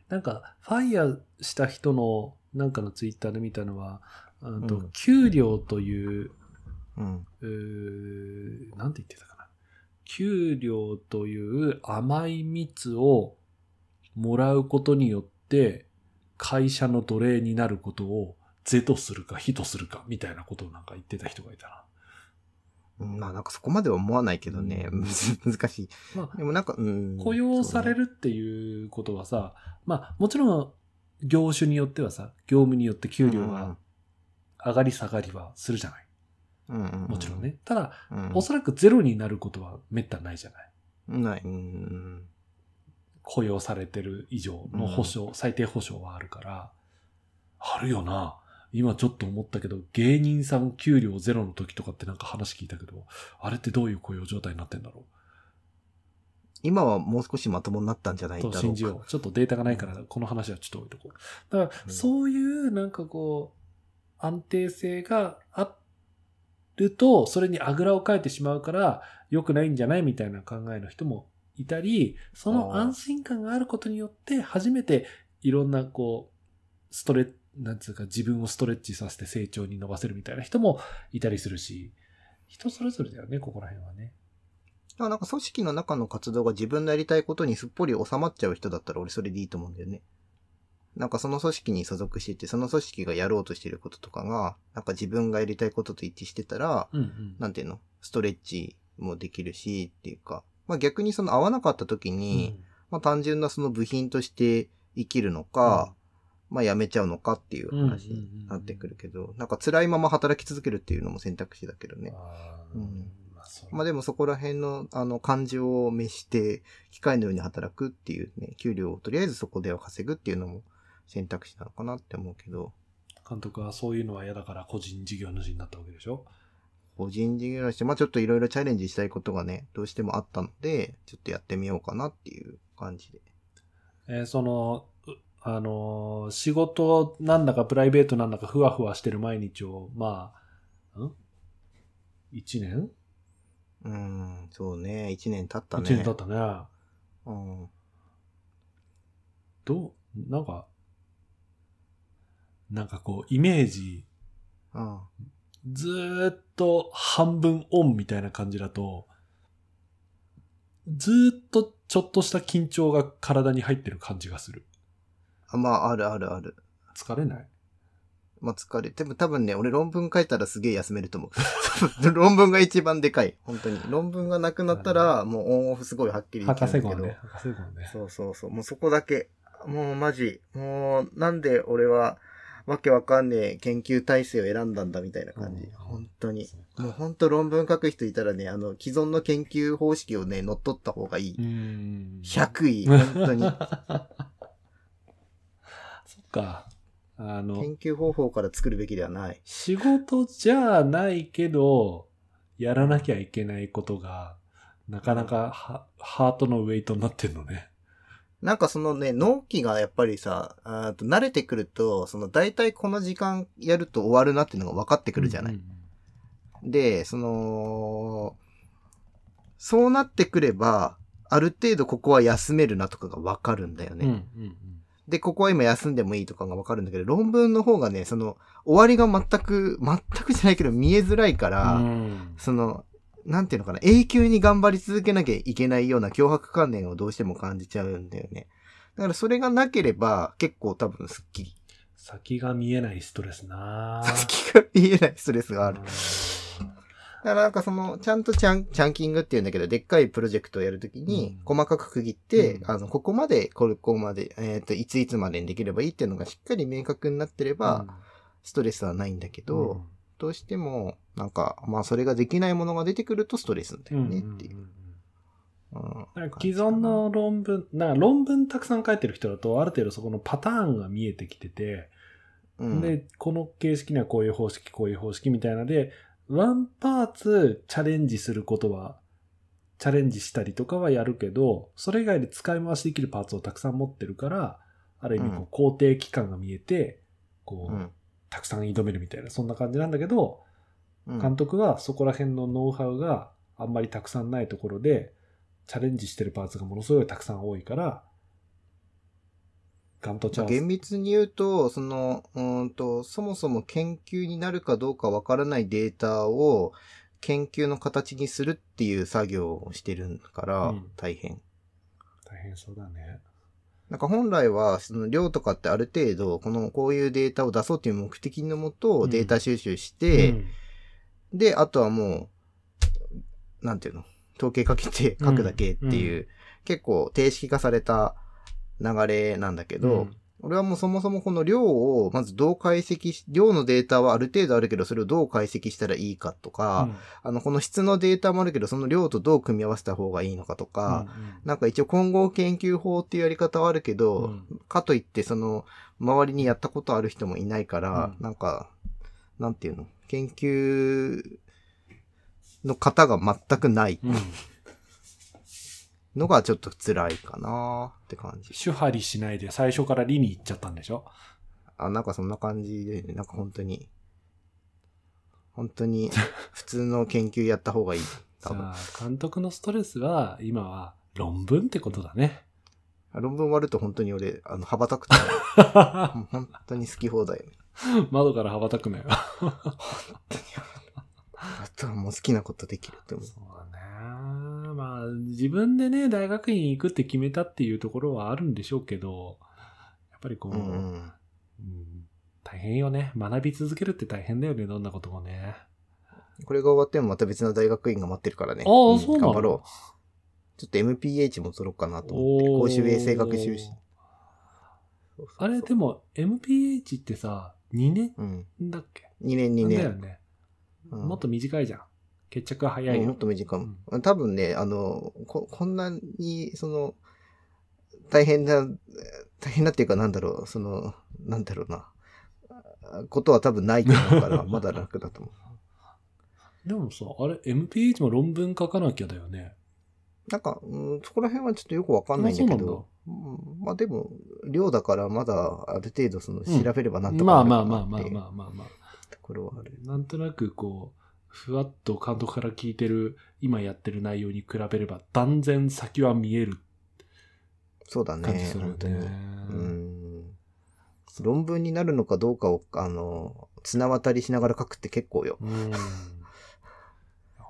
なんか、ファイヤーした人の、なんかのツイッターで見たのは、うん、給料という、うん、なんて言ってたかな。給料という甘い蜜をもらうことによって会社の奴隷になることを是とするか非とするかみたいなことをなんか言ってた人がいたな。まあなんかそこまでは思わないけどね、うん、難しい、まあ、でもなんか、うん、雇用されるっていうことはさ、まあもちろん業種によってはさ、業務によって給料が上がり下がりはするじゃない、うんうんうん、もちろんね。ただ、うん、おそらくゼロになることはめったにないじゃない。ない。うん、雇用されてる以上の保障、うん、最低保障はあるから。あるよな。今ちょっと思ったけど、芸人さん給料ゼロの時とかってなんか話聞いたけど、あれってどういう雇用状態になってんだろう。今はもう少しまともになったんじゃないだろうか。信じよう。ちょっとデータがないから、この話はちょっと置いとこう。だから、うん、そういうなんかこう、安定性があって、るとそれにあぐらをかいてしまうから良くないんじゃないみたいな考えの人もいたり、その安心感があることによって初めていろんなこうなんつうか自分をストレッチさせて成長に伸ばせるみたいな人もいたりするし、人それぞれだよね、ここら辺はね。なんか組織の中の活動が自分のやりたいことにすっぽり収まっちゃう人だったら俺それでいいと思うんだよね。なんかその組織に所属していて、その組織がやろうとしていることとかが、なんか自分がやりたいことと一致してたら、うんうん、なんていうの、ストレッチもできるしっていうか、まあ逆にその合わなかった時に、うん、まあ単純なその部品として生きるのか、うん、まあ辞めちゃうのかっていう話になってくるけど、うんうんうんうん、なんか辛いまま働き続けるっていうのも選択肢だけどね。うん、まあでもそこら辺の感情を召して、機械のように働くっていうね、給料をとりあえずそこでは稼ぐっていうのも、選択肢なのかなって思うけど、監督はそういうのは嫌だから個人事業主になったわけでしょ。個人事業主、まあちょっといろいろチャレンジしたいことがね、どうしてもあったので、ちょっとやってみようかなっていう感じで。その仕事なんだかプライベートなんだかふわふわしてる毎日をまあ1年？そうね、1年経ったね。1年経ったね。うん。なんかこうイメージ、ずーっと半分オンみたいな感じだと、ずーっとちょっとした緊張が体に入ってる感じがする。まああるあるある。疲れない？まあ疲れても多分ね、俺論文書いたらすげえ休めると思う。論文が一番でかい、本当に。論文がなくなったらもうオンオフすごいはっきり言ってるけど。博士号ね。そうそうそう。もうそこだけ。もうマジ。もうなんで俺はわけわかんねえ研究体制を選んだんだみたいな感じ。本当に。もう本当論文書く人いたらね、既存の研究方式をね乗っ取った方がいい。100いい本当に。そっか。研究方法から作るべきではない。仕事じゃないけどやらなきゃいけないことがなかなかハートのウェイトになってるのね。なんかそのね、納期がやっぱりさ、慣れてくるとその大体この時間やると終わるなっていうのが分かってくるじゃない、で、そうなってくればある程度ここは休めるなとかが分かるんだよね、で、ここは今休んでもいいとかがわかるんだけど、論文の方がね、終わりが全くじゃないけど見えづらいから、なんていうのかな、永久に頑張り続けなきゃいけないような脅迫観念をどうしても感じちゃうんだよね。だからそれがなければ、結構多分スッキリ。先が見えないストレスなぁ。先が見えないストレスがある。だからなんかちゃんとチャンキングっていうんだけど、でっかいプロジェクトをやるときに、細かく区切って、ここまで、いついつまでにできればいいっていうのがしっかり明確になってれば、ストレスはないんだけど、どうしても、なんか、まあそれができないものが出てくるとストレスだよねっていう。なんか既存の論文たくさん書いてる人だと、ある程度そこのパターンが見えてきてて、で、この形式にはこういう方式みたいなので、ワンパーツチャレンジしたりとかはやるけど、それ以外で使い回しできるパーツをたくさん持ってるから、ある意味こう工程期間が見えて、たくさん挑めるみたいな、そんな感じなんだけど、監督はそこら辺のノウハウがあんまりたくさんないところで、チャレンジしてるパーツがものすごいたくさん多いから、厳密に言うと、そもそも研究になるかどうかわからないデータを研究の形にするっていう作業をしてるから大変、大変そうだね。なんか本来はその量とかってある程度こういうデータを出そうという目的のもとデータ収集して、であとはもうなんていうの統計かけて書くだけっていう、結構定式化された流れなんだけど、俺はもうそもそもこの量をまずどう解析し、量のデータはある程度あるけどそれをどう解析したらいいかとか、この質のデータもあるけどその量とどう組み合わせた方がいいのかとか、なんか一応混合研究法っていうやり方はあるけど、かといって周りにやったことある人もいないから、なんか、なんていうの、研究の型が全くない。のがちょっと辛いかなって感じ。手張りしないで最初から理に行っちゃったんでしょ？なんかそんな感じで、なんか本当に普通の研究やった方がいい。多分じゃあ監督のストレスは今は論文ってことだね。論文終わると本当に俺羽ばたくと本当に好き放題。窓から羽ばたくなよ。本当に。あとはもう好きなことできるって思う。そうだね。まあ、自分でね大学院行くって決めたっていうところはあるんでしょうけど、やっぱりこう、大変よね。学び続けるって大変だよね、どんなこともね。これが終わってもまた別の大学院が待ってるからね。そうなの。頑張ろう。ちょっと MPH も取ろうかなと思って。公衆衛生学修士。あれでも MPH ってさ2年だっけ、2年だよね、もっと短いじゃん。決着は早いよ。もっと短い。多分ね、こんなに、大変なっていうかことは多分ないと思うから、まだ楽だと思う。でもさ、あれ、MPH も論文書かなきゃだよね。なんか、そこら辺はちょっとよくわかんないんだけど、まあでも量だからまだある程度その調べればなんとかなるかなって、まあまあまあまあまあまあ、ところはある。なんとなくこうふわっと監督から聞いてる今やってる内容に比べれば断然先は見える。そうだね。感じするよね。論文になるのかどうかを綱渡りしながら書くって結構よ。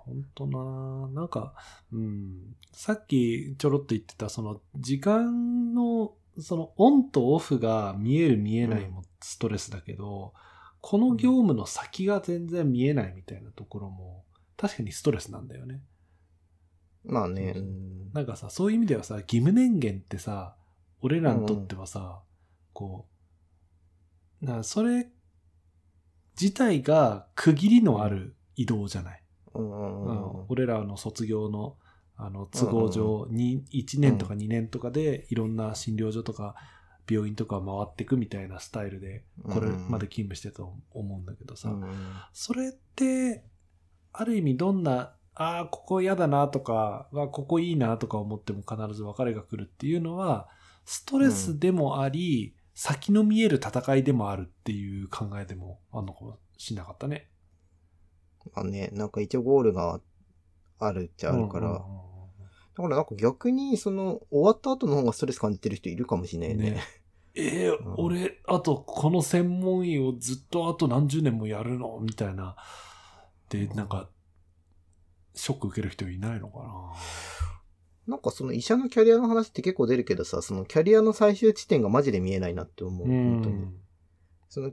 本当な、なんか、さっきちょろっと言ってたその時間のそのオンとオフが見える見えないもストレスだけど、この業務の先が全然見えないみたいなところも確かにストレスなんだよね。まあね、なんかさ、そういう意味ではさ、義務年限ってさ、俺らにとってはさ、こうな、それ自体が区切りのある移動じゃない。俺らの卒業の、都合上に1年とか2年とかでいろんな診療所とか病院とか回ってくみたいなスタイルでこれまで勤務してたと思うんだけどさ、それってある意味どんな、ここ嫌だなとか、ここいいなとか思っても必ず別れが来るっていうのはストレスでもあり、先の見える戦いでもあるっていう考えでもあるのかもしれなかったね。まあね、なんか一応ゴールがあるっちゃあるから、だからなんか逆にその終わった後の方がストレス感じてる人いるかもしれないね。俺あとこの専門医をずっとあと何十年もやるのみたいなで、なんかショック受ける人いないのかな。なんかその医者のキャリアの話って結構出るけどさ、そのキャリアの最終地点がマジで見えないなって思う。本当にその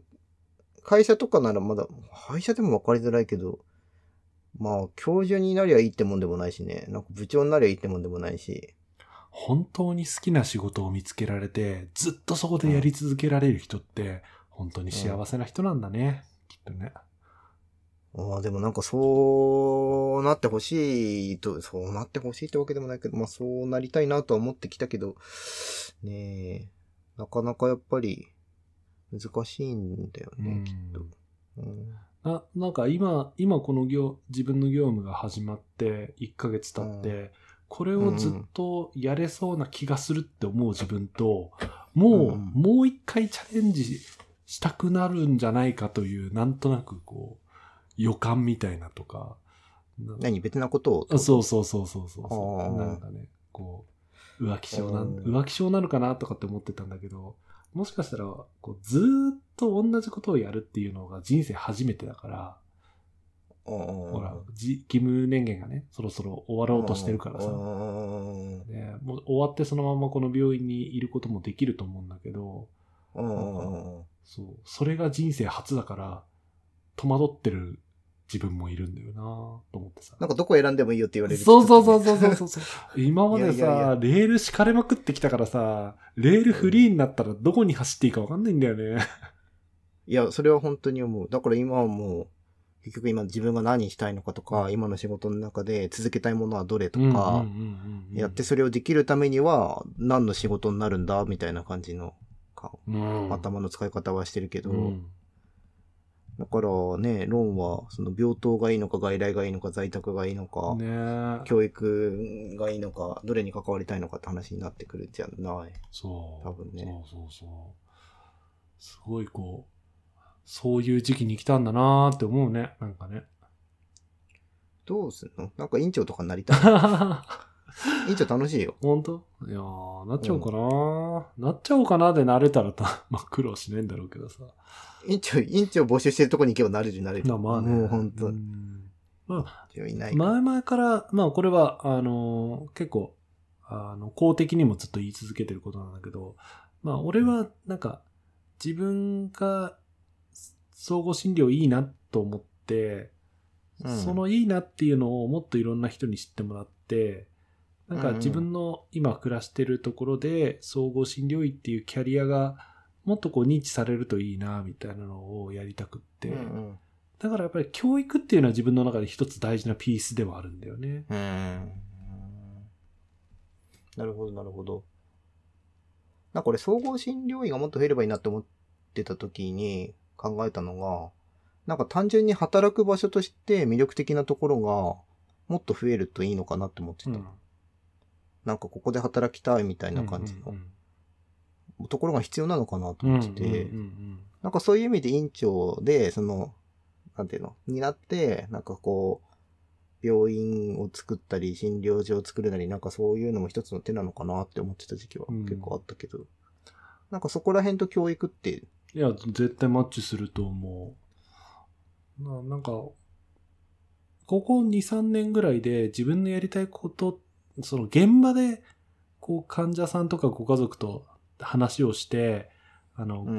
会社とかならまだ、会社でも分かりづらいけど、まあ、教授になりゃいいってもんでもないしね。なんか部長になりゃいいってもんでもないし。本当に好きな仕事を見つけられて、ずっとそこでやり続けられる人って、本当に幸せな人なんだね。きっとね。でもなんかそうなってほしいと、そうなってほしいってわけでもないけど、まあそうなりたいなとは思ってきたけど、ねえ、なかなかやっぱり、難しいんだよね、きっと。なんか今この自分の業務が始まって1ヶ月経って、これをずっとやれそうな気がするって思う自分と、もう一回チャレンジしたくなるんじゃないかという、なんとなくこう予感みたいなとか。何、別なことを。そう。なんかね、こう浮気症なのかなとかって思ってたんだけど。もしかしたらこうずーっと同じことをやるっていうのが人生初めてだから、ほら義務年限がねそろそろ終わろうとしてるからさ、ね、もう終わってそのままこの病院にいることもできると思うんだけど、そう、それが人生初だから戸惑ってる自分もいるんだよなと思ってさ、なんかどこ選んでもいいよって言われる。そう今までさ、レール敷かれまくってきたからさ、レールフリーになったらどこに走っていいか分かんないんだよね。いや、それは本当に思う。だから今はもう結局今自分が何したいのかとか、今の仕事の中で続けたいものはどれとか、やってそれをできるためには何の仕事になるんだみたいな感じの頭の使い方はしてるけど、だからね、ローンはその病棟がいいのか、外来がいいのか、在宅がいいのか、ね、教育がいいのか、どれに関わりたいのかって話になってくるじゃない。そう多分ね、そうすごいこうそういう時期に来たんだなーって思うね。なんかね、どうするの、なんか院長とかになりたい。院長楽しいよ。本当？いやー、なっちゃおうかなー、なっちゃおうかなでなれたらまあ苦労しないんだろうけどさ。院長募集してるとこに行けばなれる。まあね。もう本当。いない。前々からまあこれは結構公的にもずっと言い続けてることなんだけど、まあ俺はなんか自分が総合診療いいなと思って、そのいいなっていうのをもっといろんな人に知ってもらって。なんか自分の今暮らしてるところで総合診療医っていうキャリアがもっとこう認知されるといいなみたいなのをやりたくって、だからやっぱり教育っていうのは自分の中で一つ大事なピースではあるんだよね。なるほど。なんか俺総合診療医がもっと増えればいいなって思ってた時に考えたのが、なんか単純に働く場所として魅力的なところがもっと増えるといいのかなって思ってた。なんかここで働きたいみたいな感じの、うんうんうん、ところが必要なのかなと思ってて、うんうんうんうん、なんかそういう意味で院長で、その、なんていうの、になって、なんかこう、病院を作ったり、診療所を作るなり、なんかそういうのも一つの手なのかなって思ってた時期は結構あったけど、うん、なんかそこら辺と教育って、いや、絶対マッチすると思う。なんか、ここ 2,3 年ぐらいで自分のやりたいこと、その現場で、こう患者さんとかご家族と話をして、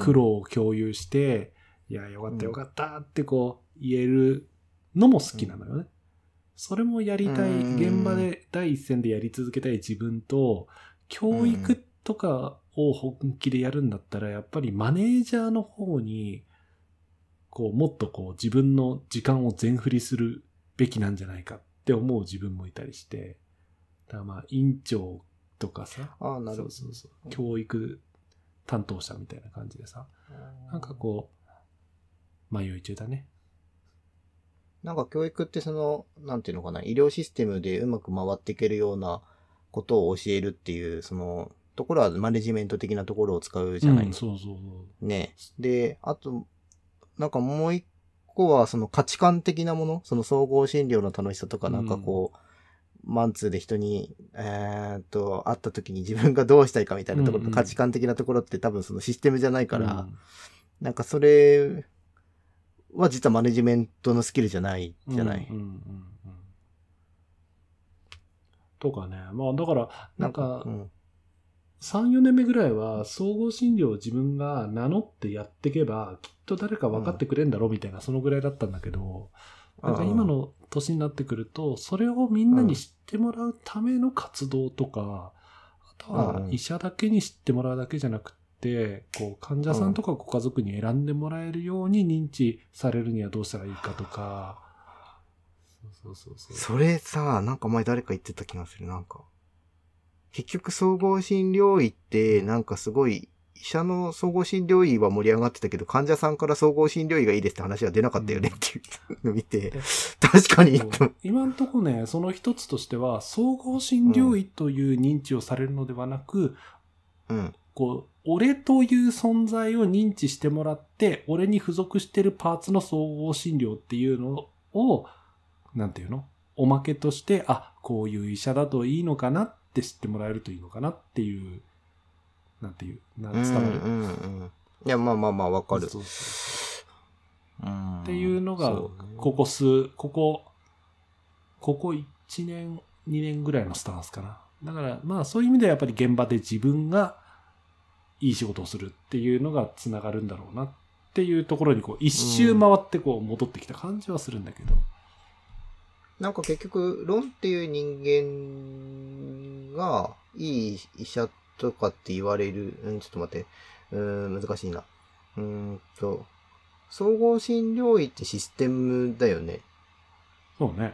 苦労を共有して、うん、いや、よかったよかったってこう言えるのも好きなのよね。うん、それもやりたい、現場で第一線でやり続けたい自分と、教育とか、を本気でやるんだったらやっぱりマネージャーの方にこうもっとこう自分の時間を全振りするべきなんじゃないかって思う自分もいたりして、だからまあ院長とかさ、あ、なるほど、そうそうそう、教育担当者みたいな感じでさ、なんかこう迷い中だね。なんか教育ってそのなんていうのかな、医療システムでうまく回っていけるようなことを教えるっていう、そのところはマネジメント的なところを使うじゃないですか。うん、そうそうそう。ね。で、あと、なんかもう一個は、その価値観的なもの、その総合診療の楽しさとか、なんかこう、うん、マンツーで人に、会った時に自分がどうしたいかみたいなところ、うんうん、価値観的なところって多分そのシステムじゃないから、うん、なんかそれは実はマネジメントのスキルじゃないじゃない。うんうんうんうん、とかね。まあだから、なんか、うん、3、4年目ぐらいは総合診療を自分が名乗ってやっていけばきっと誰か分かってくれんだろうみたいな、そのぐらいだったんだけど、なんか今の年になってくるとそれをみんなに知ってもらうための活動とか、あとは医者だけに知ってもらうだけじゃなくて、こう患者さんとかご家族に選んでもらえるように認知されるにはどうしたらいいかとか、それさ、なんか前誰か言ってた気がする。なんか結局総合診療医ってなんかすごい、医者の総合診療医は盛り上がってたけど、患者さんから総合診療医がいいですって話は出なかったよねっていうのを見て、うん、確かに今んとこね、その一つとしては総合診療医という認知をされるのではなく、うん、こう俺という存在を認知してもらって、俺に付属してるパーツの総合診療っていうのを、なんていうの、おまけとして、あ、こういう医者だといいのかなってって知ってもらえるといいのかなっていう、なんていう、なん伝わる、うんうんうん、いや、まあまあまあわかる、そうそう、うん、っていうのがここ1年2年ぐらいのスタンスかな。だからまあそういう意味ではやっぱり現場で自分がいい仕事をするっていうのがつながるんだろうなっていうところにこう一周回ってこう戻ってきた感じはするんだけど、うん、なんか結局論っていう人間がいい医者とかって言われる、ちょっと待って、難しいな、総合診療医ってシステムだよね。そうね。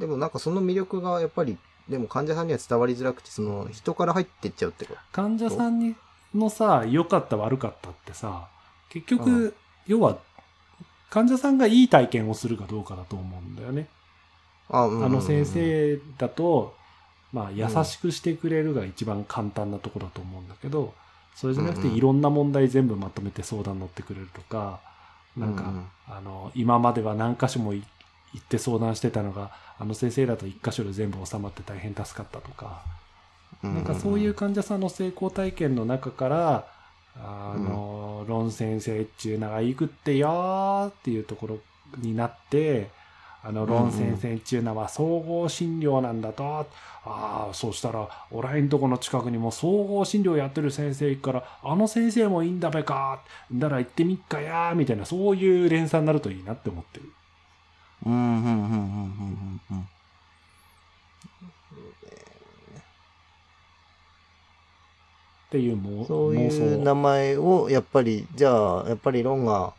でもなんかその魅力がやっぱりでも患者さんには伝わりづらくて、その人から入ってっちゃうってこと。患者さんにのさ、良かった悪かったってさ、結局、うん、要は患者さんがいい体験をするかどうかだと思うんだよね。先生だと、まあ、優しくしてくれるが一番簡単なとこだと思うんだけど、それじゃなくていろんな問題全部まとめて相談乗ってくれるとか、なんか、今までは何箇所も行って相談してたのが、あの先生だと一箇所で全部収まって大変助かったとか、なんかそういう患者さんの成功体験の中から、ロン先生っちゅうのがいくってよーっていうところになって、ロン先生っちゅうのは総合診療なんだと、ああ、そうしたらおらんとこの近くにも総合診療やってる先生行くから、あの先生もいいんだべかー、だから行ってみっかやーみたいな、そういう連鎖になるといいなって思ってる。っていうもそういう名前をやっぱり、じゃあやっぱりロンが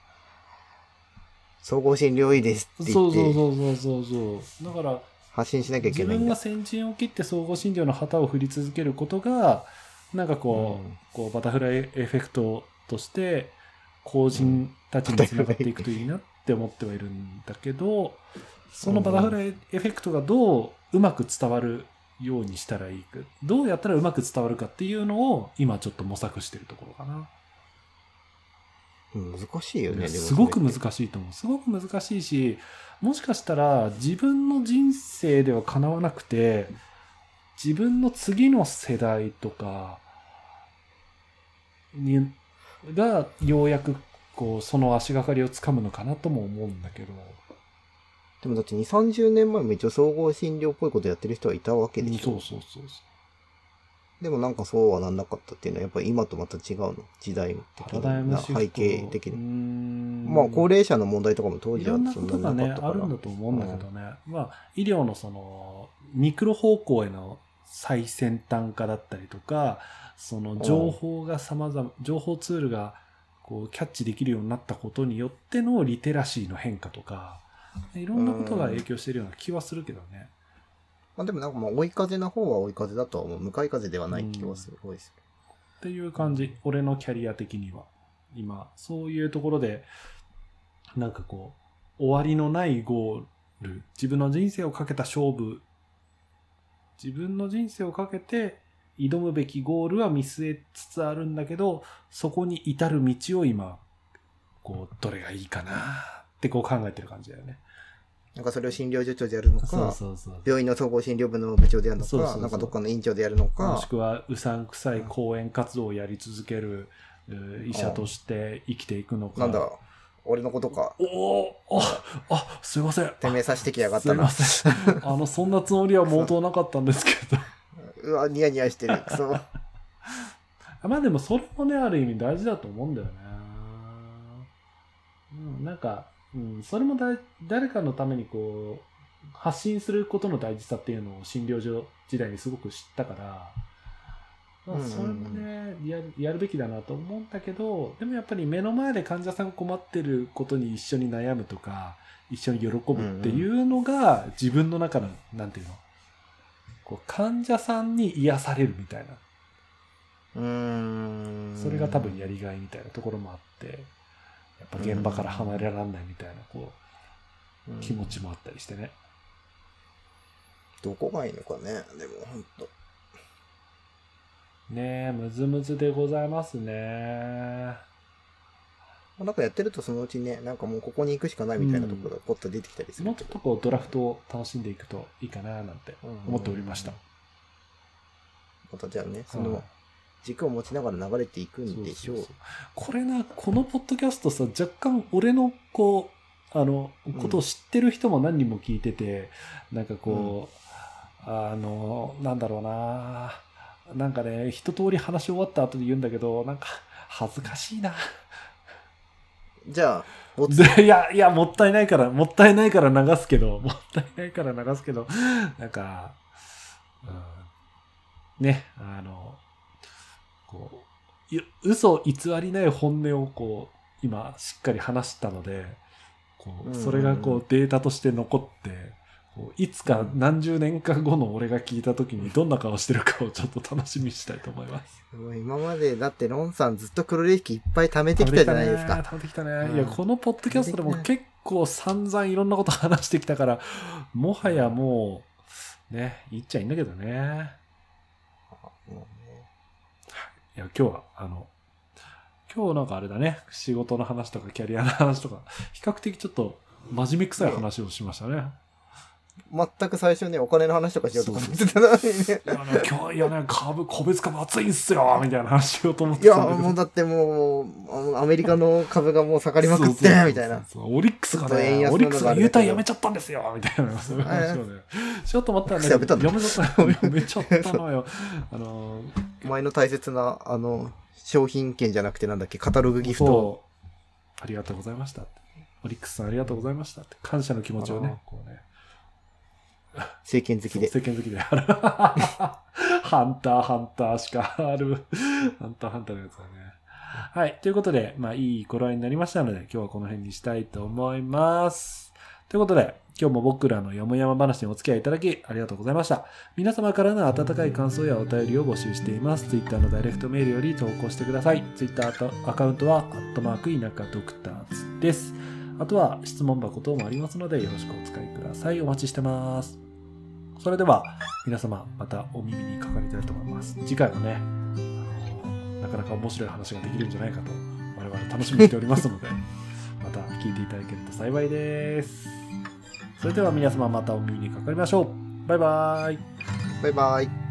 総合診療医ですって言って、そうだから発信しなきゃいけないんだ。自分が先陣を切って総合診療の旗を振り続けることが、なんかこうバタフライエフェクトとして後人たちにつながっていくといいなって思ってはいるんだけど、そのバタフライエフェクトがどううまく伝わるようにしたらいいか、どうやったらうまく伝わるかっていうのを今ちょっと模索してるところかな。難しいよね。すごく難しいと思う。すごく難しいし、もしかしたら自分の人生ではかなわなくて、自分の次の世代とかにがようやくこうその足がかりをつかむのかなとも思うんだけど。でもだって2、30年前も一応総合診療っぽいことやってる人はいたわけでしょ。そう。でもなんかそうはなんなかったっていうのはやっぱり今とまた違うの、時代的な背景的に。まあ高齢者の問題とかも当時はそんなになかったから。いろんなことがねあるんだと思うんだけどね。まあ医療のそのミクロ方向への最先端化だったりとか、その情報が様々、情報ツールがこうキャッチできるようになったことによってのリテラシーの変化とか。いろんなことが影響してるような気はするけどね。まあ、でもなんかまあ追い風な方は追い風だとは思う。向かい風ではない気はすごいです。っていう感じ。俺のキャリア的には今そういうところでなんかこう終わりのないゴール、自分の人生をかけた勝負、自分の人生をかけて挑むべきゴールは見据えつつあるんだけど、そこに至る道を今こうどれがいいかな。ってこう考えてる感じだよね。なんかそれを診療所長でやるのか、そう病院の総合診療部の部長でやるのか、そうなんかどっかの院長でやるのか、もしくはうさんくさい講演活動をやり続ける、医者として生きていくのか。なんだ俺のことか。あ、すいません。てめえさしてきやがったな。すいません。そんなつもりは毛頭なかったんですけど。うわニヤニヤしてる。クソ。まあでもそれもねある意味大事だと思うんだよね。うん、なんか。うん、それも誰かのためにこう発信することの大事さっていうのを診療所時代にすごく知ったから、まあ、それもね、やるべきだなと思うんだけど、でもやっぱり目の前で患者さんが困ってることに一緒に悩むとか一緒に喜ぶっていうのが自分の中のなんていうのこう患者さんに癒されるみたいな、それが多分やりがいみたいなところもあって。やっぱ現場から離れられないみたいなこう、うん、気持ちもあったりしてね。どこがいいのかね。でもほんとねえむずむずでございますね。なんかやってるとそのうちねなんかもうここに行くしかないみたいなところがポッと出てきたりする、うん、もうちょっとこうドラフトを楽しんでいくといいかななんて思っておりました、またじゃあねその、うん軸を持ちながら流れていくんでしょう。これなこのポッドキャストさ若干俺のこうことを知ってる人も何人も聞いてて、うん、なんかこう、うん、なんだろうななんかね一通り話し終わった後で言うんだけどなんか恥ずかしいな。じゃあいやもったいないから流すけどなんか、うん、ね嘘偽りない本音をこう今しっかり話したのでこうそれがこうデータとして残ってこういつか何十年か後の俺が聞いた時にどんな顔してるかをちょっと楽しみにしたいと思います。今までだってロンさんずっと黒歴史いっぱい貯めてきたじゃないですか。貯めてきたね、うん、いやこのポッドキャストでも結構散々いろんなこと話してきたからもはやもうね言っちゃいいんだけどね。いや今日は今日なんかあれだね仕事の話とかキャリアの話とか比較的ちょっと真面目くさい話をしましたね。全く最初ねお金の話とかしようと思ってたのにね今日いやね個別株熱いんすよみたいな話しようと思ってたんだけどいやもうだってもうアメリカの株がもう下がりまくってみたいなオリックスがねオリックスが優待やめちゃったんですよみたいなそういう話をねしようと思ったんだけどやめちゃったのよ前の大切な商品券じゃなくてなんだっけカタログギフトありがとうございましたオリックスさんありがとうございましたって感謝の気持ちをねこうね政権好きでハンターしかあるハンターのやつだね。はいということでまあいい頃合いになりましたので今日はこの辺にしたいと思います。ということで今日も僕らのよもやま話にお付き合いいただきありがとうございました。皆様からの温かい感想やお便りを募集しています。Twitter のダイレクトメールより投稿してください。Twitter アカウントは@田舎ドクターズです。あとは質問箱等もありますのでよろしくお使いください。お待ちしてます。それでは皆様またお耳にかかりたいと思います。次回もね、なかなか面白い話ができるんじゃないかと我々楽しみにしておりますのでまた聞いていただけると幸いです。それでは皆様またお耳にかかりましょう。バイバイ。バイバイ。